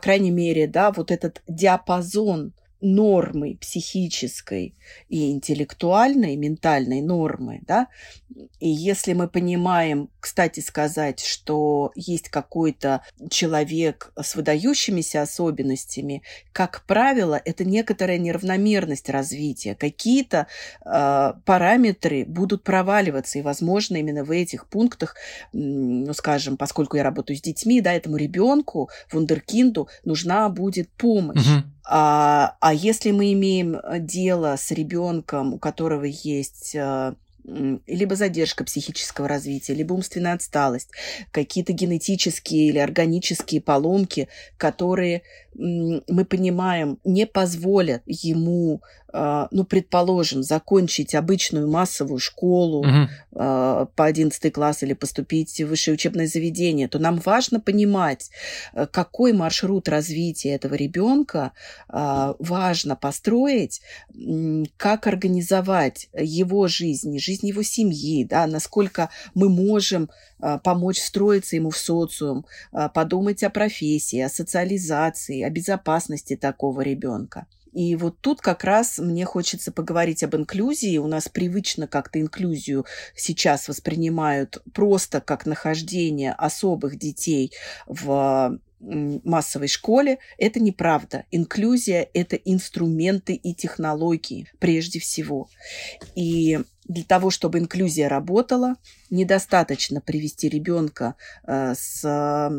крайней мере, да, вот этот диапазон нормы психической и интеллектуальной, ментальной нормы, да, и если мы понимаем, кстати сказать, что есть какой-то человек с выдающимися особенностями, как правило, это некоторая неравномерность развития, какие-то параметры будут проваливаться, и, возможно, именно в этих пунктах, ну, скажем, поскольку я работаю с детьми, да, этому ребенку, вундеркинду, нужна будет помощь. А если мы имеем дело с ребенком, у которого есть либо задержка психического развития, либо умственная отсталость, какие-то генетические или органические поломки, которые, мы понимаем, не позволят ему, ну, предположим, закончить обычную массовую школу по 11 класс или поступить в высшее учебное заведение, то нам важно понимать, какой маршрут развития этого ребенка важно построить, как организовать его жизнь и жизнь его семьи, да, насколько мы можем помочь встроиться ему в социум, подумать о профессии, о социализации, о безопасности такого ребенка. И вот тут как раз мне хочется поговорить об инклюзии. У нас привычно как-то инклюзию сейчас воспринимают просто как нахождение особых детей в массовой школе. Это неправда. Инклюзия – это инструменты и технологии прежде всего. И для того, чтобы инклюзия работала, недостаточно привести ребенка с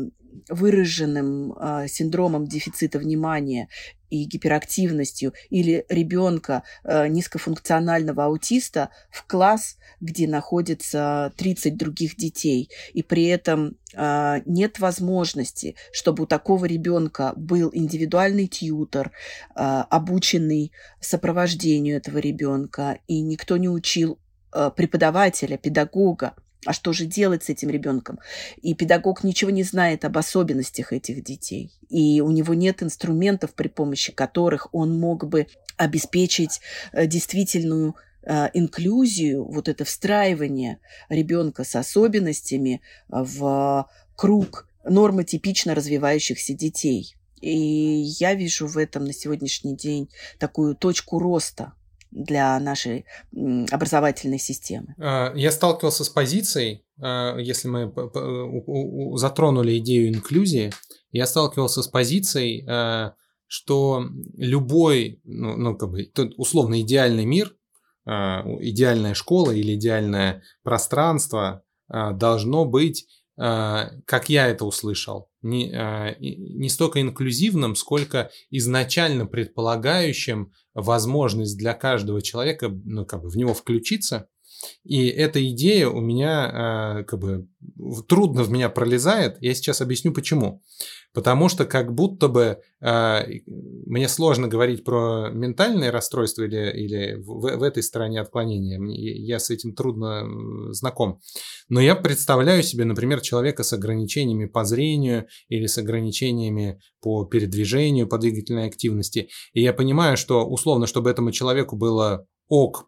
выраженным синдромом дефицита внимания и гиперактивностью или ребенка низкофункционального аутиста в класс, где находится 30 других детей, и при этом нет возможности, чтобы у такого ребенка был индивидуальный тьютор, обученный сопровождению этого ребенка, и никто не учил преподавателя, педагога. А что же делать с этим ребенком? И педагог ничего не знает об особенностях этих детей. И у него нет инструментов, при помощи которых он мог бы обеспечить действительную инклюзию, вот это встраивание ребенка с особенностями в круг нормотипично развивающихся детей. И я вижу в этом на сегодняшний день такую точку роста для нашей образовательной системы. Я сталкивался с позицией, если мы затронули идею инклюзии, я сталкивался с позицией, что любой, условно идеальный мир, идеальная школа или идеальное пространство должно быть, как я это услышал, не столько инклюзивным, сколько изначально предполагающим возможность для каждого человека в него включиться. И эта идея у меня трудно в меня пролезает. Я сейчас объясню, почему. Потому что как будто бы мне сложно говорить про ментальные расстройства или в этой стороне отклонения. Я с этим трудно знаком. Но я представляю себе, например, человека с ограничениями по зрению или с ограничениями по передвижению, по двигательной активности. И я понимаю, что условно, чтобы этому человеку было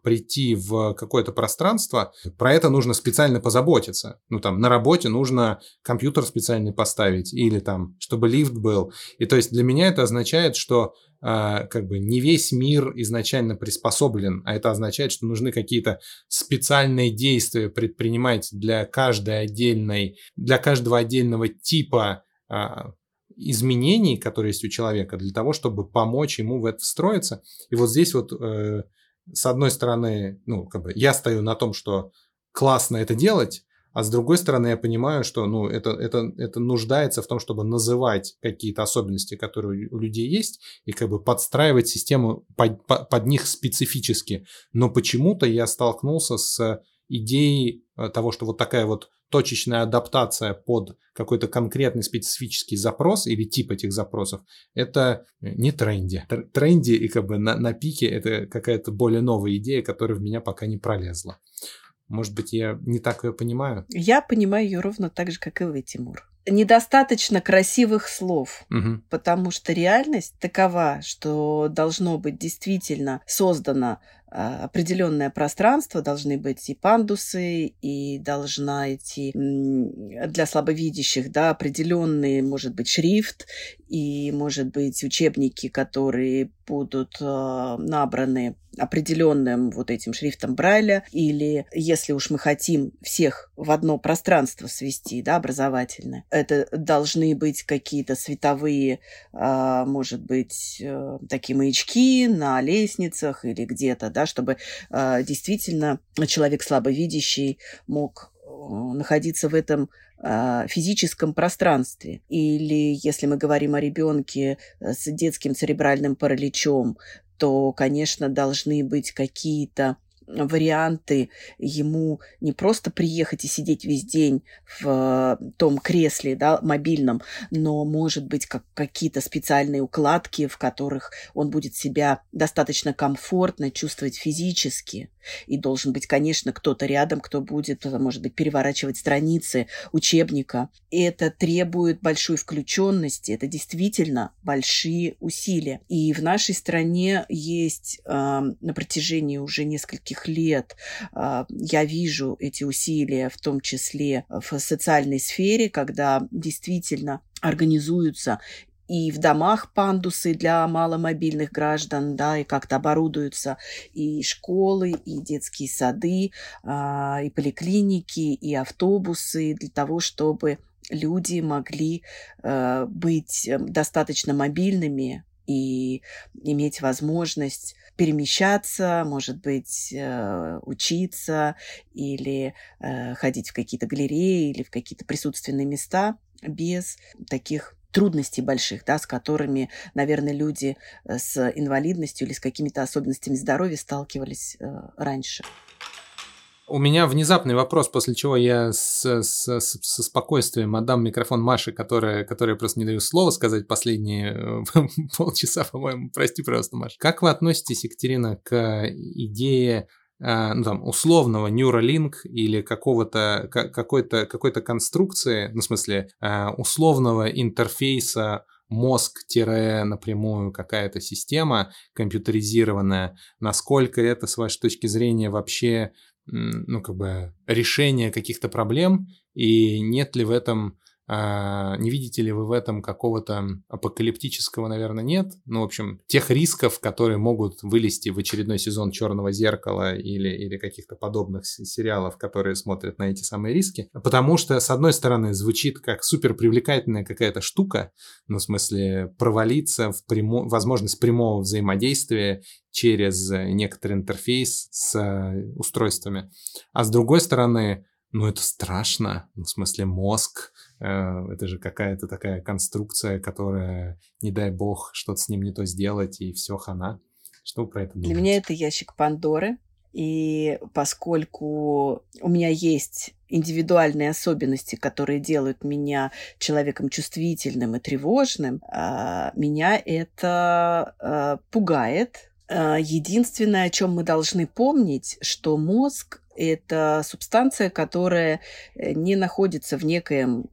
прийти в какое-то пространство, про это нужно специально позаботиться. На работе нужно компьютер специальный поставить или чтобы лифт был. И то есть для меня это означает, что не весь мир изначально приспособлен, а это означает, что нужны какие-то специальные действия предпринимать для каждого отдельного типа изменений, которые есть у человека, для того, чтобы помочь ему в это встроиться. И вот здесь с одной стороны, я стою на том, что классно это делать, а с другой стороны, я понимаю, что это нуждается в том, чтобы называть какие-то особенности, которые у людей есть, и подстраивать систему под них специфически. Но почему-то я столкнулся с идеей того, что вот такая вот точечная адаптация под какой-то конкретный специфический запрос или тип этих запросов, это не тренди. Тренди и на пике это какая-то более новая идея, которая в меня пока не пролезла. Может быть, я не так ее понимаю? Я понимаю ее ровно так же, как и вы, Тимур. Недостаточно красивых слов, потому что реальность такова, что должно быть действительно создано определенное пространство, должны быть и пандусы, и должна идти для слабовидящих, определенный, может быть, шрифт, и, может быть, учебники, которые будут набраны определенным этим шрифтом Брайля, или, если уж мы хотим всех в одно пространство свести, образовательное, это должны быть какие-то световые, может быть, такие маячки на лестницах или где-то, чтобы действительно человек слабовидящий мог находиться в этом физическом пространстве. Или если мы говорим о ребенке с детским церебральным параличом, то, конечно, должны быть какие-то варианты ему не просто приехать и сидеть весь день в том кресле мобильном, но, может быть, какие-то специальные укладки, в которых он будет себя достаточно комфортно чувствовать физически. И должен быть, конечно, кто-то рядом, кто будет, может быть, переворачивать страницы учебника. И это требует большой включенности, это действительно большие усилия. И в нашей стране есть на протяжении уже нескольких лет, я вижу эти усилия, в том числе в социальной сфере, когда действительно организуются и в домах пандусы для маломобильных граждан, и как-то оборудуются и школы, и детские сады, и поликлиники, и автобусы для того, чтобы люди могли быть достаточно мобильными и иметь возможность перемещаться, может быть, учиться или ходить в какие-то галереи или в какие-то присутственные места без таких трудностей больших, да, с которыми, наверное, люди с инвалидностью или с какими-то особенностями здоровья сталкивались раньше. У меня внезапный вопрос, после чего я со спокойствием отдам микрофон Маше, которая просто не даю слова сказать последние полчаса, по-моему. Прости, пожалуйста, Маша. Как вы относитесь, Екатерина, к идее условного Neuralink или какой-то конструкции, в смысле, условного интерфейса мозг-напрямую какая-то система компьютеризированная? Насколько это, с вашей точки зрения, вообще решение каких-то проблем, и нет ли в этом, не видите ли вы в этом какого-то апокалиптического, наверное, нет, тех рисков, которые могут вылезти в очередной сезон «Черного зеркала» или каких-то подобных сериалов, которые смотрят на эти самые риски, потому что, с одной стороны, звучит как супер привлекательная какая-то штука, провалиться в возможность прямого взаимодействия через некоторый интерфейс с устройствами, а с другой стороны, это страшно, мозг, это же какая-то такая конструкция, которая, не дай бог, что-то с ним не то сделать, и все хана. Что вы про это думаете? Для меня это ящик Пандоры, и поскольку у меня есть индивидуальные особенности, которые делают меня человеком чувствительным и тревожным, меня это пугает. Единственное, о чем мы должны помнить, что мозг — это субстанция, которая не находится в некоем,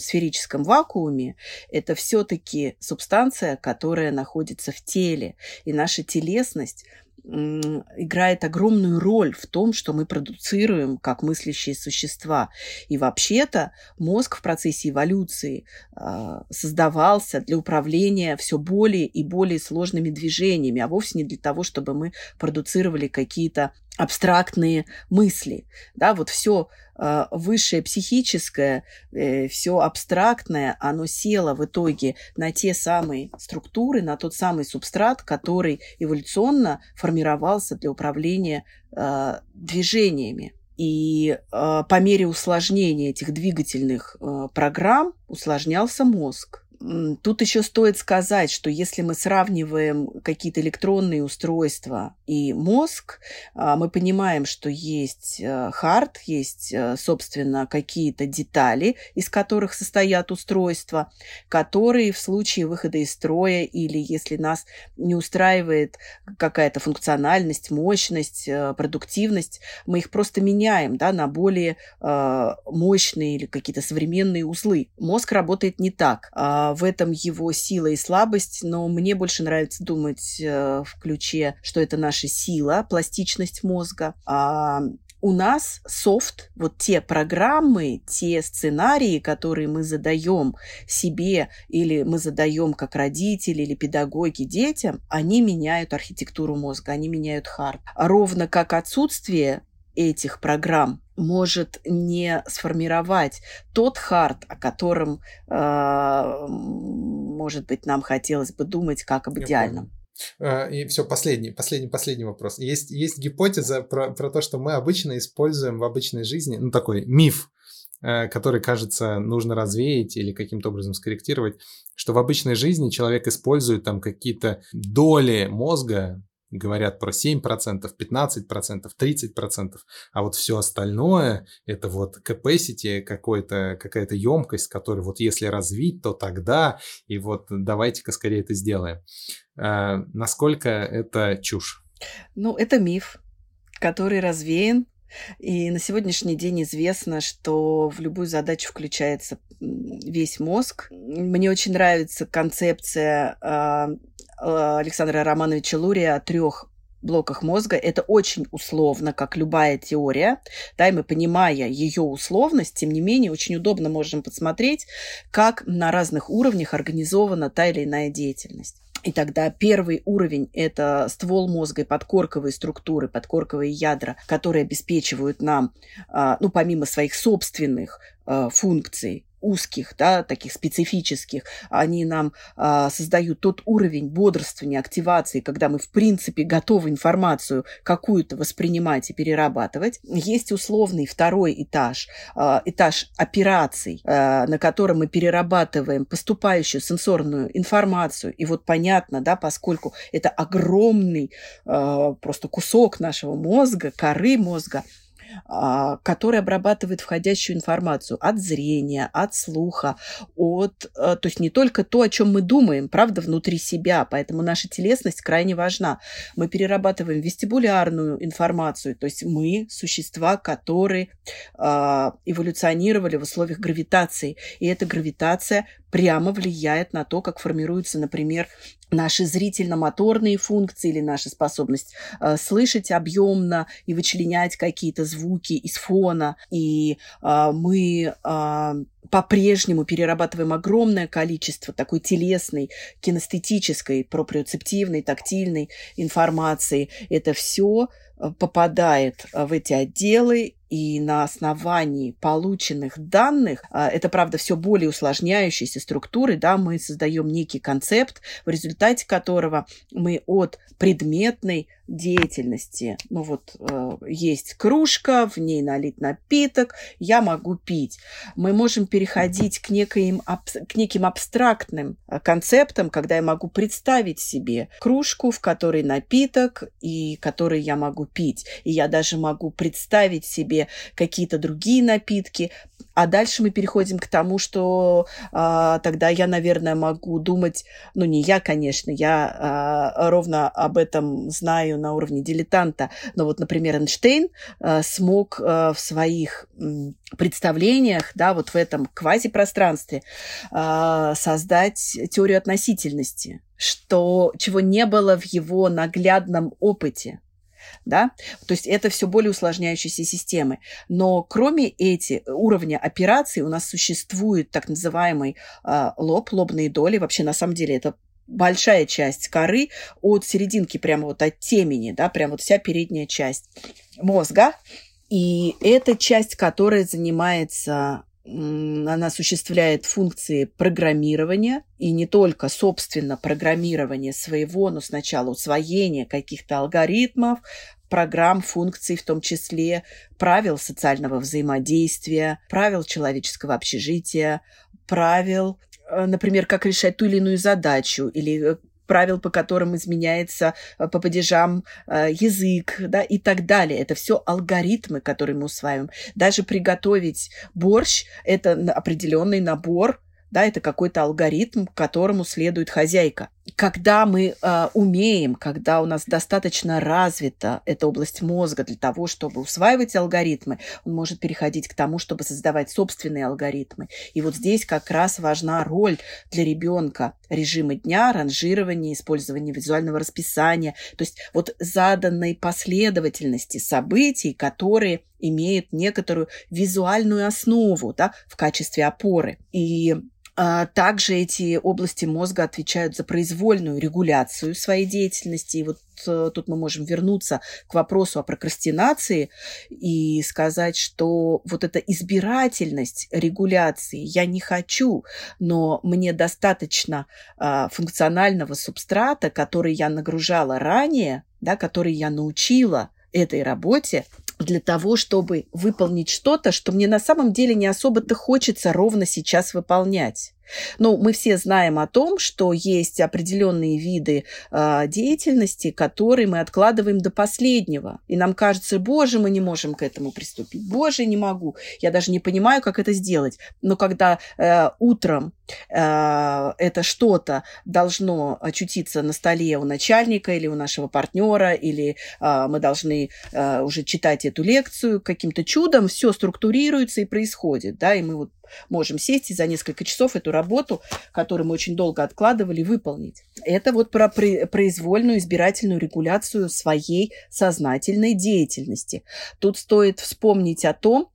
сферическом вакууме. Это все-таки субстанция, которая находится в теле. И наша телесность играет огромную роль в том, что мы продуцируем как мыслящие существа. И вообще-то мозг в процессе эволюции создавался для управления все более и более сложными движениями, а вовсе не для того, чтобы мы продуцировали какие-то абстрактные мысли. Да, все высшее психическое, все абстрактное, оно село в итоге на те самые структуры, на тот самый субстрат, который эволюционно формировался для управления движениями. И по мере усложнения этих двигательных программ усложнялся мозг. Тут еще стоит сказать, что если мы сравниваем какие-то электронные устройства и мозг, мы понимаем, что есть хард, есть, собственно, какие-то детали, из которых состоят устройства, которые в случае выхода из строя или если нас не устраивает какая-то функциональность, мощность, продуктивность, мы их просто меняем, да, на более мощные или какие-то современные узлы. Мозг работает не так. В этом его сила и слабость, но мне больше нравится думать в ключе, что это наша сила, пластичность мозга. У нас софт, те программы, те сценарии, которые мы задаем себе или мы задаем как родители или педагоги детям, они меняют архитектуру мозга, они меняют хард. Ровно как отсутствие этих программ может не сформировать тот хард, о котором, может быть, нам хотелось бы думать как об идеальном. И все, последний вопрос. Есть гипотеза про то, что мы обычно используем в обычной жизни, такой миф, который, кажется, нужно развеять или каким-то образом скорректировать, что в обычной жизни человек использует какие-то доли мозга. Говорят про 7%, 15%, 30%, а все остальное – это capacity, какая-то емкость, которую если развить, то тогда, и давайте-ка скорее это сделаем. Насколько это чушь? Это миф, который развеян, и на сегодняшний день известно, что в любую задачу включается весь мозг. Мне очень нравится концепция Александра Романовича Лурия о 3 блоках мозга. Это очень условно, как любая теория. Да, и мы, понимая ее условность, тем не менее, очень удобно можем подсмотреть, как на разных уровнях организована та или иная деятельность. И тогда первый уровень – это ствол мозга и подкорковые структуры, подкорковые ядра, которые обеспечивают нам, помимо своих собственных функций, узких, да, таких специфических, они нам создают тот уровень бодрствования, активации, когда мы, в принципе, готовы информацию какую-то воспринимать и перерабатывать. Есть условный второй этаж, этаж операций, на котором мы перерабатываем поступающую сенсорную информацию. И вот понятно, да, поскольку это огромный просто кусок нашего мозга, коры мозга, который обрабатывает входящую информацию от зрения, от слуха, от... То есть не только то, о чем мы думаем, правда, внутри себя, поэтому наша телесность крайне важна. Мы перерабатываем вестибулярную информацию, то есть мы существа, которые эволюционировали в условиях гравитации, и эта гравитация прямо влияет на то, как формируются, например, наши зрительно-моторные функции или наша способность слышать объемно и вычленять какие-то звуки из фона. И мы по-прежнему перерабатываем огромное количество такой телесной, кинестетической, проприоцептивной, тактильной информации. Это все попадает в эти отделы, и на основании полученных данных, это, правда, все более усложняющиеся структуры, да, мы создаем некий концепт, в результате которого мы от предметной деятельности, ну вот есть кружка, в ней налит напиток, я могу пить. Мы можем переходить к неким абстрактным концептам, когда я могу представить себе кружку, в которой напиток, и который я могу пить. И я даже могу представить себе какие-то другие напитки. А дальше мы переходим к тому, что тогда я, наверное, могу думать, ну не я, конечно, я ровно об этом знаю на уровне дилетанта, но вот, например, Эйнштейн смог в своих представлениях, да, вот в этом квазипространстве создать теорию относительности, что, чего не было в его наглядном опыте. Да? То есть это все более усложняющиеся системы. Но кроме этих уровней операций у нас существует так называемый лоб, лобные доли. Вообще, на самом деле, это большая часть коры от серединки, прямо вот от темени, да, прям вот вся передняя часть мозга. И эта часть, которая занимается... Она осуществляет функции программирования, и не только, собственно, программирование своего, но сначала усвоение каких-то алгоритмов, программ, функций, в том числе правил социального взаимодействия, правил человеческого общежития, правил, например, как решать ту или иную задачу, или правил, по которым изменяется по падежам язык, да, и так далее. Это все алгоритмы, которые мы усваиваем. Даже приготовить борщ – это определенный набор, да, это какой-то алгоритм, которому следует хозяйка. Когда мы умеем, когда у нас достаточно развита эта область мозга для того, чтобы усваивать алгоритмы, он может переходить к тому, чтобы создавать собственные алгоритмы. И вот здесь как раз важна роль для ребенка режима дня, ранжирования, использования визуального расписания, то есть вот заданной последовательности событий, которые имеют некоторую визуальную основу, да, в качестве опоры. И также эти области мозга отвечают за произвольную регуляцию своей деятельности. И вот тут мы можем вернуться к вопросу о прокрастинации и сказать, что вот эта избирательность регуляции «я не хочу, но мне достаточно функционального субстрата, который я нагружала ранее, да, который я научила этой работе», для того, чтобы выполнить что-то, что мне на самом деле не особо-то хочется ровно сейчас выполнять. Но мы все знаем о том, что есть определенные виды деятельности, которые мы откладываем до последнего. И нам кажется, боже, мы не можем к этому приступить. Боже, не могу. Я даже не понимаю, как это сделать. Но когда утром это что-то должно очутиться на столе у начальника или у нашего партнера, или мы должны уже читать эту лекцию, каким-то чудом все структурируется и происходит. Да? И мы вот можем сесть и за несколько часов эту работу, которую мы очень долго откладывали, выполнить. Это вот про произвольную избирательную регуляцию своей сознательной деятельности. Тут стоит вспомнить о том,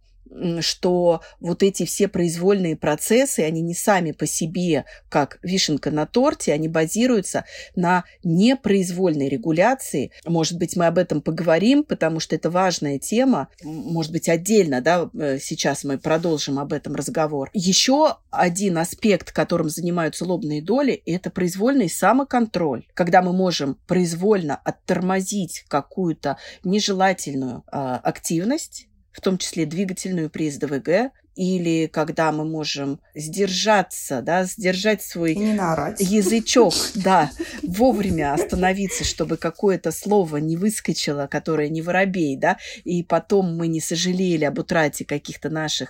что вот эти все произвольные процессы, они не сами по себе, как вишенка на торте, они базируются на непроизвольной регуляции. Может быть, мы об этом поговорим, потому что это важная тема. Может быть, отдельно, да, сейчас мы продолжим об этом разговор. Еще один аспект, которым занимаются лобные доли, это произвольный самоконтроль. Когда мы можем произвольно оттормозить какую-то нежелательную активность, в том числе двигательную при СДВГ, или когда мы можем сдержаться, да, сдержать свой язычок, да, вовремя остановиться, чтобы какое-то слово не выскочило, которое не воробей, да, и потом мы не сожалели об утрате каких-то наших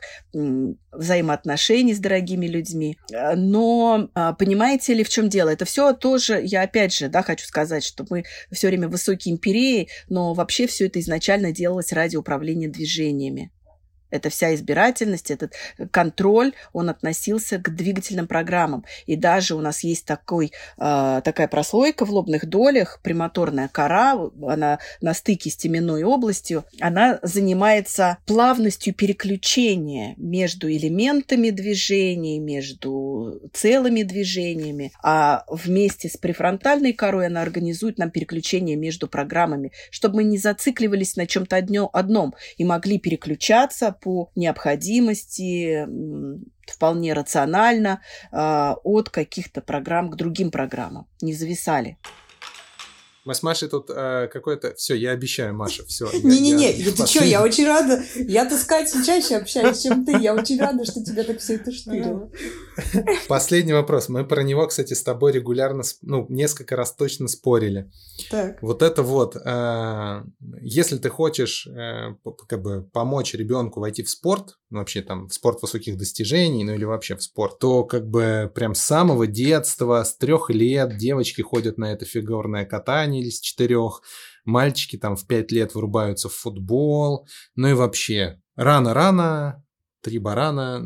взаимоотношений с дорогими людьми. Но понимаете ли, в чем дело? Это все тоже, я опять же, да, хочу сказать, что мы все время высокие империи, но вообще все это изначально делалось ради управления движениями. Эта вся избирательность, этот контроль, он относился к двигательным программам. И даже у нас есть такая прослойка в лобных долях, премоторная кора, она на стыке с теменной областью, она занимается плавностью переключения между элементами движений, между целыми движениями. А вместе с префронтальной корой она организует нам переключение между программами, чтобы мы не зацикливались на чем-то одном и могли переключаться по необходимости вполне рационально от каких-то программ к другим программам. Не зависали. Мы с Машей тут какое-то... Все, я обещаю, Маша, все. Не-не-не, ты что, я очень рада. Я-то с Катей чаще общаюсь, чем ты. Я очень рада, что тебя так все это штырило. Последний вопрос. Мы про него, кстати, с тобой регулярно, несколько раз точно спорили. Так. Если ты хочешь помочь ребенку войти в спорт, вообще там в спорт высоких достижений, или вообще в спорт, то прям с самого детства, с 3 лет девочки ходят на это фигурное катание, или с 4, мальчики там в 5 лет вырубаются в футбол, и вообще рано-рано, 3 барана,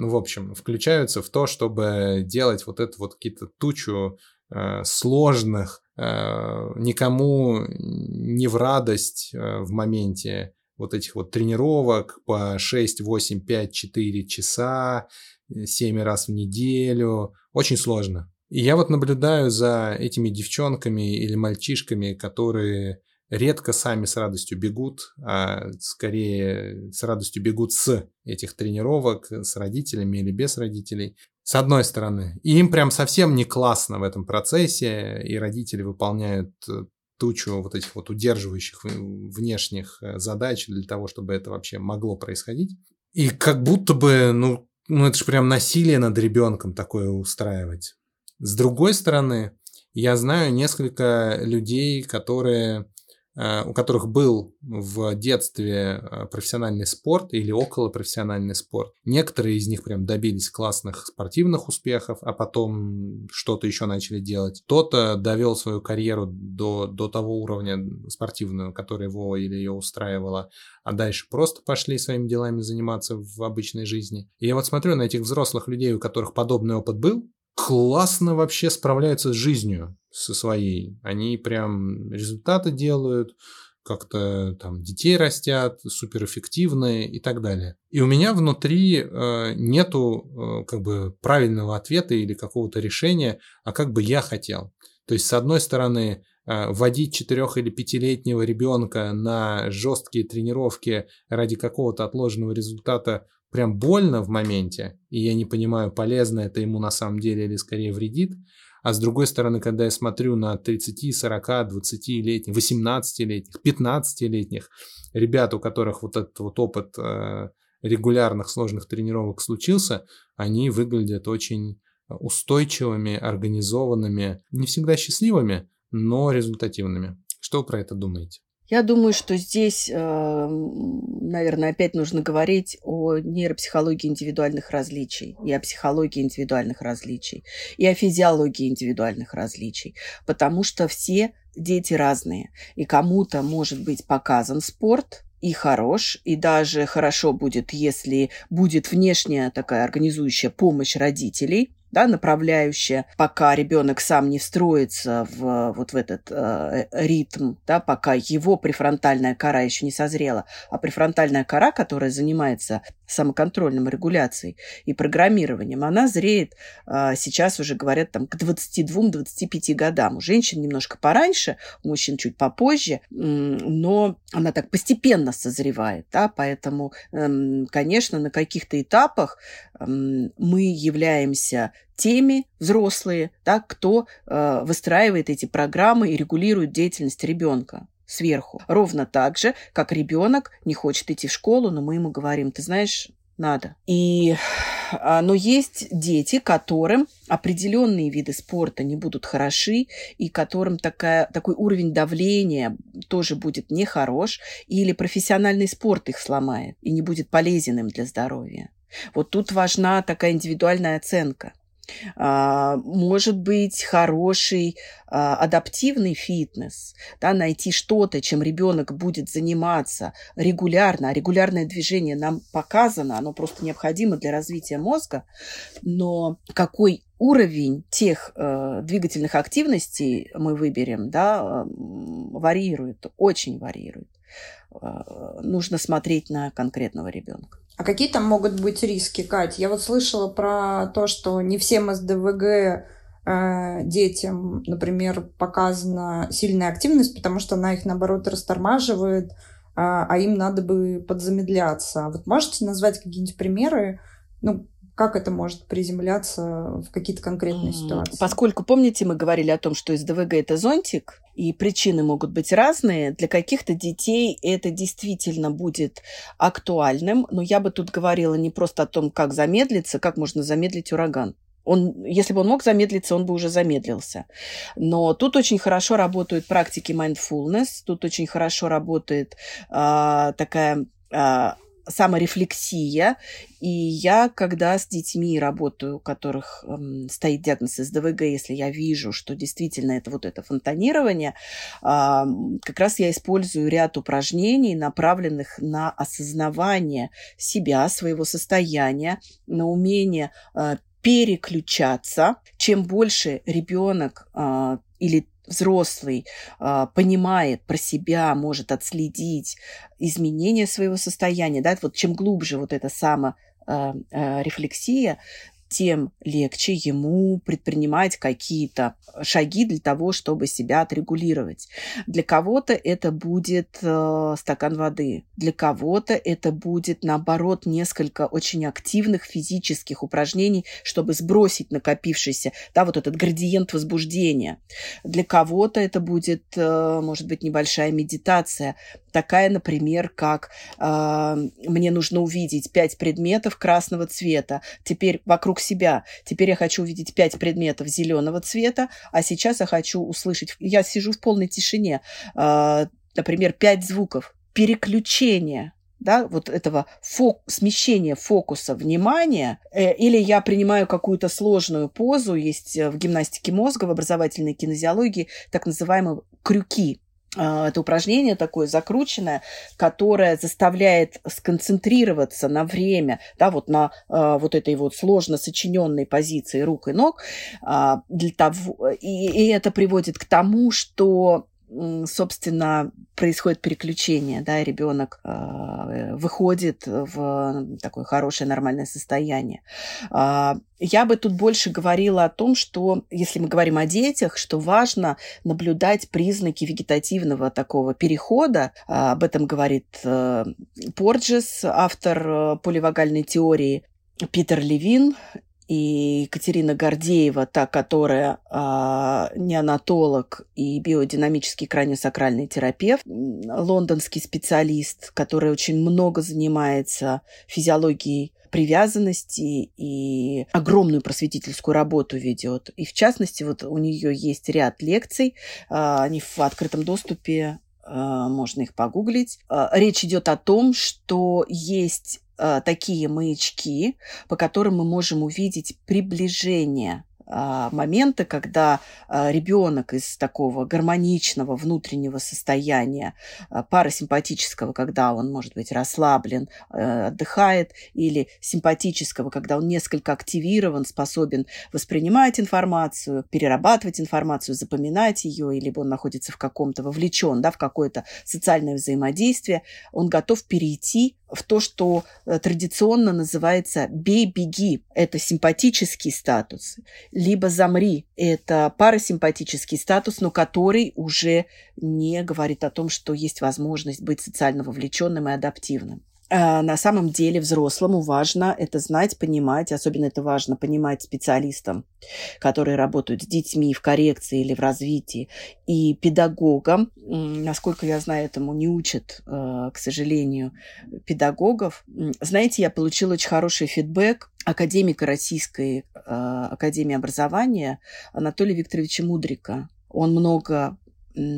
включаются в то, чтобы делать какие-то тучу сложных, никому не в радость в моменте этих тренировок по 6, 8, 5, 4 часа, 7 раз в неделю. Очень сложно. И я наблюдаю за этими девчонками или мальчишками, которые редко сами с радостью бегут, а скорее с радостью бегут с этих тренировок, с родителями или без родителей. С одной стороны. И им прям совсем не классно в этом процессе, и родители выполняют тучу этих удерживающих внешних задач для того, чтобы это вообще могло происходить. И как будто бы, это же прям насилие над ребенком такое устраивать. С другой стороны, я знаю несколько людей, у которых был в детстве профессиональный спорт или околопрофессиональный спорт. Некоторые из них прям добились классных спортивных успехов, а потом что-то еще начали делать. Кто-то довел свою карьеру до того уровня спортивного, который его или ее устраивало, а дальше просто пошли своими делами заниматься в обычной жизни. И я смотрю на этих взрослых людей, у которых подобный опыт был, классно вообще справляются с жизнью, со своей. Они прям результаты делают, как-то там детей растят, суперэффективные и так далее. И у меня внутри нету правильного ответа или какого-то решения, а как бы я хотел. То есть, с одной стороны, водить 4- или 5-летнего ребенка на жесткие тренировки ради какого-то отложенного результата прям больно в моменте, и я не понимаю, полезно это ему на самом деле или скорее вредит. А с другой стороны, когда я смотрю на 30, 40, 20-летних, 18-летних, 15-летних ребят, у которых этот опыт регулярных сложных тренировок случился, они выглядят очень устойчивыми, организованными, не всегда счастливыми, но результативными. Что вы про это думаете? Я думаю, что здесь, наверное, опять нужно говорить о нейропсихологии индивидуальных различий, и о психологии индивидуальных различий, и о физиологии индивидуальных различий, потому что все дети разные, и кому-то может быть показан спорт, и хорош, и даже хорошо будет, если будет внешняя такая организующая помощь родителей, да, направляющая, пока ребенок сам не встроится в этот ритм, да, пока его префронтальная кора еще не созрела. А префронтальная кора, которая занимается самоконтрольным регуляцией и программированием, она зреет, сейчас уже говорят, там, к 22-25 годам. У женщин немножко пораньше, у мужчин чуть попозже, но она так постепенно созревает. Да, поэтому, конечно, на каких-то этапах мы являемся теми взрослые, да, кто выстраивает эти программы и регулирует деятельность ребенка сверху. Ровно так же, как ребенок не хочет идти в школу, но мы ему говорим, ты знаешь, надо. Но есть дети, которым определенные виды спорта не будут хороши, и которым такой уровень давления тоже будет нехорош, или профессиональный спорт их сломает и не будет полезен им для здоровья. Вот тут важна такая индивидуальная оценка. Может быть, хороший адаптивный фитнес, да, найти что-то, чем ребенок будет заниматься регулярно. Регулярное движение нам показано, оно просто необходимо для развития мозга, но какой уровень тех двигательных активностей мы выберем, да, варьирует, очень варьирует. Нужно смотреть на конкретного ребенка. А какие там могут быть риски, Кать? Я вот слышала про то, что не всем СДВГ детям, например, показана сильная активность, потому что она их, наоборот, растормаживает, а им надо бы подзамедляться. Вот можете назвать какие-нибудь примеры? Ну, как это может приземляться в какие-то конкретные ситуации? Поскольку, помните, мы говорили о том, что СДВГ – это зонтик, и причины могут быть разные. Для каких-то детей это действительно будет актуальным. Но я бы тут говорила не просто о том, как замедлиться, как можно замедлить ураган. Если бы он мог замедлиться, он бы уже замедлился. Но тут очень хорошо работают практики mindfulness, тут очень хорошо работает такая... саморефлексия. И я, когда с детьми работаю, у которых стоит диагноз СДВГ, если я вижу, что действительно это вот это фонтанирование, как раз я использую ряд упражнений, направленных на осознавание себя, своего состояния, на умение переключаться. Чем больше ребенок или взрослый понимает про себя, может отследить изменения своего состояния, да, вот чем глубже вот эта саморефлексия, тем легче ему предпринимать какие-то шаги для того, чтобы себя отрегулировать. Для кого-то это будет стакан воды, для кого-то это будет, наоборот, несколько очень активных физических упражнений, чтобы сбросить накопившийся, да, вот этот градиент возбуждения. Для кого-то это будет, может быть, небольшая медитация, такая, например, как мне нужно увидеть 5 предметов красного цвета, теперь вокруг себя, теперь я хочу увидеть 5 предметов зеленого цвета, а сейчас я хочу услышать, я сижу в полной тишине, например, 5 звуков, переключение, да, вот этого смещения фокуса внимания, или я принимаю какую-то сложную позу, есть в гимнастике мозга, в образовательной кинезиологии так называемые крюки. Это упражнение такое закрученное, которое заставляет сконцентрироваться на время, да, вот на вот этой вот сложно сочиненной позиции рук и ног. Для того, и это приводит к тому, что, собственно, происходит переключение, да, ребенок выходит в такое хорошее нормальное состояние. Я бы тут больше говорила о том, что, если мы говорим о детях, что важно наблюдать признаки вегетативного такого перехода. Об этом говорит Порджес, автор поливагальной теории, Питер Левин и Екатерина Гордеева, та, которая неонатолог и биодинамический краниосакральный терапевт, лондонский специалист, который очень много занимается физиологией привязанности и огромную просветительскую работу ведет. И в частности, вот у нее есть ряд лекций, они в открытом доступе, можно их погуглить. Речь идет о том, что есть такие маячки, по которым мы можем увидеть приближение моменты, когда ребенок из такого гармоничного внутреннего состояния, парасимпатического, когда он, может быть, расслаблен, отдыхает, или симпатического, когда он несколько активирован, способен воспринимать информацию, перерабатывать информацию, запоминать ее, либо он находится в каком-то, вовлечен, да, в какое-то социальное взаимодействие, он готов перейти в то, что традиционно называется «бей-беги» – это симпатический статус, либо «замри» – это парасимпатический статус, но который уже не говорит о том, что есть возможность быть социально вовлеченным и адаптивным. На самом деле взрослому важно это знать, понимать, особенно это важно понимать специалистам, которые работают с детьми в коррекции или в развитии, и педагогам. Насколько я знаю, этому не учат, к сожалению, педагогов. Знаете, я получила очень хороший фидбэк академика Российской академии образования Анатолия Викторовича Мудрика. Он много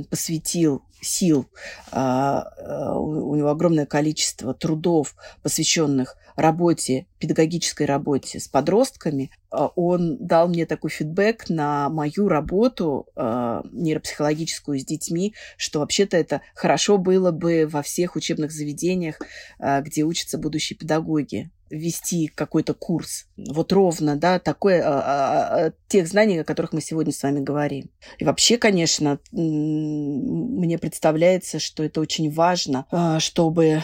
посвятил сил, у него огромное количество трудов, посвященных работе, педагогической работе с подростками. Он дал мне такой фидбэк на мою работу нейропсихологическую с детьми, что вообще-то это хорошо было бы во всех учебных заведениях, где учатся будущие педагоги, вести какой-то курс. Вот ровно, да, такое, тех знаний, о которых мы сегодня с вами говорим. И вообще, конечно, мне представляется, что это очень важно, чтобы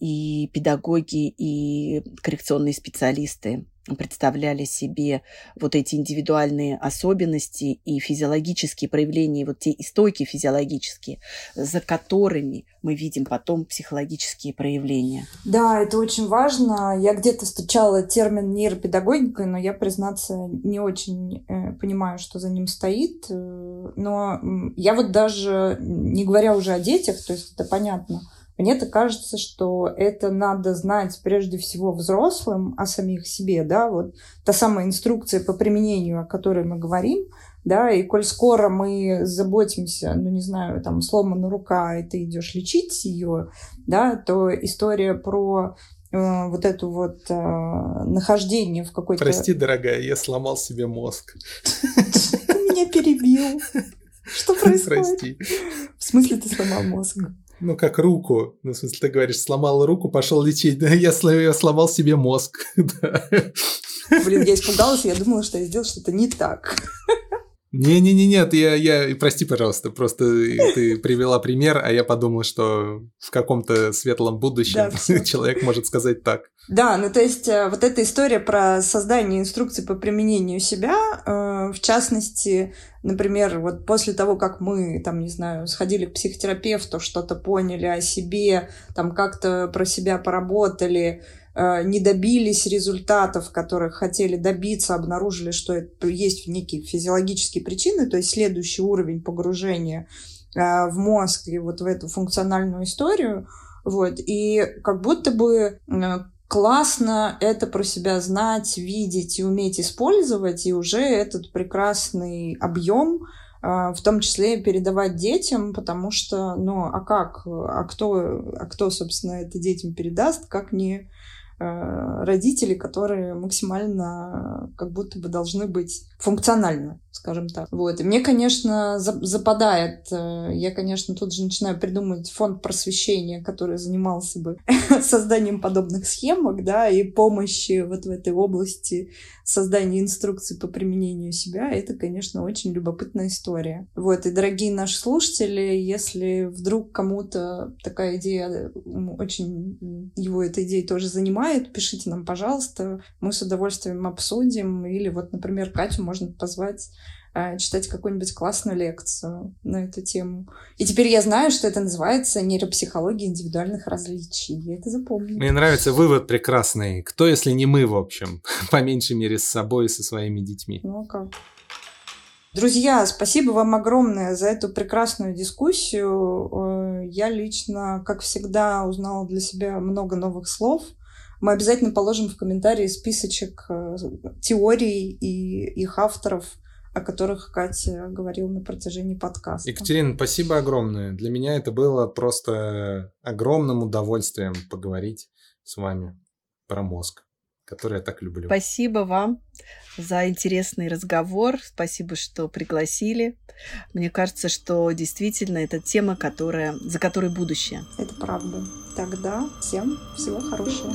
и педагоги, и коррекционные специалисты представляли себе вот эти индивидуальные особенности и физиологические проявления, вот те истоки физиологические, за которыми мы видим потом психологические проявления. Да, это очень важно. Я где-то встречала термин нейропедагогика, но я, признаться, не очень понимаю, что за ним стоит. Но я вот даже, не говоря уже о детях, то есть это понятно, мне-то кажется, что это надо знать прежде всего взрослым о самих себе, да, вот та самая инструкция по применению, о которой мы говорим, да, и коль скоро мы заботимся, ну, не знаю, там, сломана рука, и ты идешь лечить ее, да, то история про вот это вот нахождение в какой-то... Прости, дорогая, я сломал себе мозг. Ты меня перебил. Что происходит? Прости. В смысле ты сломал мозг? Ну, как руку. Ну, в смысле, ты говоришь, сломал руку, пошел лечить. Да, я сломал себе мозг. Блин, я испугалась, я думала, что я сделал что-то не так. Не-не-не-нет, прости, пожалуйста, просто ты привела пример, а я подумал, что в каком-то светлом будущем человек может сказать так. Да, ну то есть вот эта история про создание инструкций по применению себя, в частности, например, вот после того, как мы, там, не знаю, сходили к психотерапевту, что-то поняли о себе, там как-то про себя поработали, не добились результатов, которых хотели добиться, обнаружили, что это есть некие физиологические причины, то есть следующий уровень погружения в мозг и вот в эту функциональную историю, вот, и как будто бы классно это про себя знать, видеть и уметь использовать, и уже этот прекрасный объем в том числе передавать детям, потому что, ну, а как? А кто, собственно, это детям передаст, как не родители, которые максимально как будто бы должны быть функциональны, скажем так. Вот. И мне, конечно, западает. Я, конечно, тут же начинаю придумывать фонд просвещения, который занимался бы созданием подобных схемок, да, и помощи вот в этой области создания инструкций по применению себя. Это, конечно, очень любопытная история. Вот. И, дорогие наши слушатели, если вдруг кому-то такая идея, очень его эта идея тоже занимает, пишите нам, пожалуйста. Мы с удовольствием обсудим. Или вот, например, Катю можно позвать читать какую-нибудь классную лекцию на эту тему. И теперь я знаю, что это называется нейропсихология индивидуальных различий. Я это запомню. Мне нравится вывод прекрасный. Кто, если не мы, в общем? По меньшей мере, с собой и со своими детьми. Ну, как? Друзья, спасибо вам огромное за эту прекрасную дискуссию. Я лично, как всегда, узнала для себя много новых слов. Мы обязательно положим в комментарии списочек теорий и их авторов, о которых Катя говорила на протяжении подкаста. Екатерина, спасибо огромное. Для меня это было просто огромным удовольствием поговорить с вами про мозг. который я так люблю. Спасибо вам за интересный разговор. Спасибо, что пригласили. Мне кажется, что действительно это тема, за которой будущее. Это правда. Тогда всем всего хорошего.